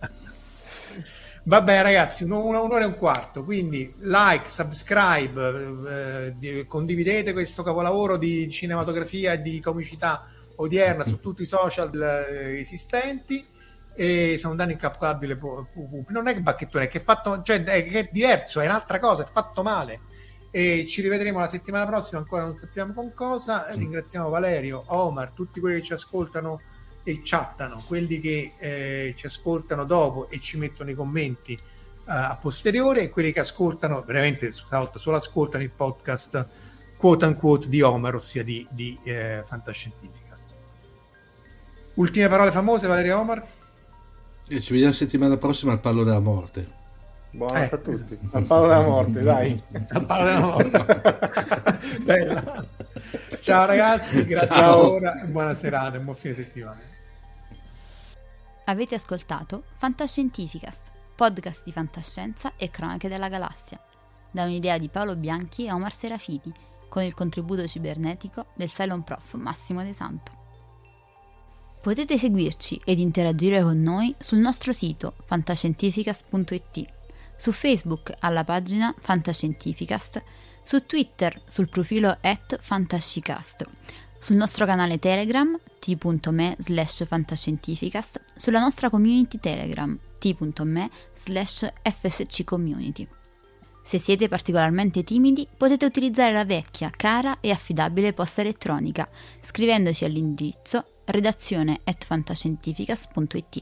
Vabbè ragazzi, un'ora e un quarto, quindi like, subscribe, condividete questo capolavoro di cinematografia e di comicità odierna su tutti i social esistenti, e sono un danno incalcolabile. Non è che bacchettone, è fatto, cioè, è diverso, è un'altra cosa, è fatto male. E ci rivedremo la settimana prossima, ancora non sappiamo con cosa. Ringraziamo Valerio, Omar, tutti quelli che ci ascoltano e chattano, quelli che ci ascoltano dopo e ci mettono i commenti a posteriore, e quelli che ascoltano veramente solo ascoltano il podcast quote unquote di Omar, ossia di Fantascientificast. Ultime parole famose, Valerio, Omar, e ci vediamo settimana prossima al Palo della Morte. Buona a tutti, al palo della morte, dai. Al palo della morte. Bella. Ciao ragazzi, grazie ancora, buona serata e buon fine settimana. Avete ascoltato Fantascientificast, podcast di fantascienza e cronache della galassia, da un'idea di Paolo Bianchi e Omar Serafiti, con il contributo cibernetico del Cylon Prof Massimo De Santo. Potete seguirci ed interagire con noi sul nostro sito fantascientificast.it, su Facebook alla pagina Fantascientificast, su Twitter sul profilo @fantascicast, sul nostro canale Telegram t.me/fantascientificast, sulla nostra community Telegram t.me/fsccommunity. Se siete particolarmente timidi, potete utilizzare la vecchia, cara e affidabile posta elettronica scrivendoci all'indirizzo redazione@fantascientificas.it.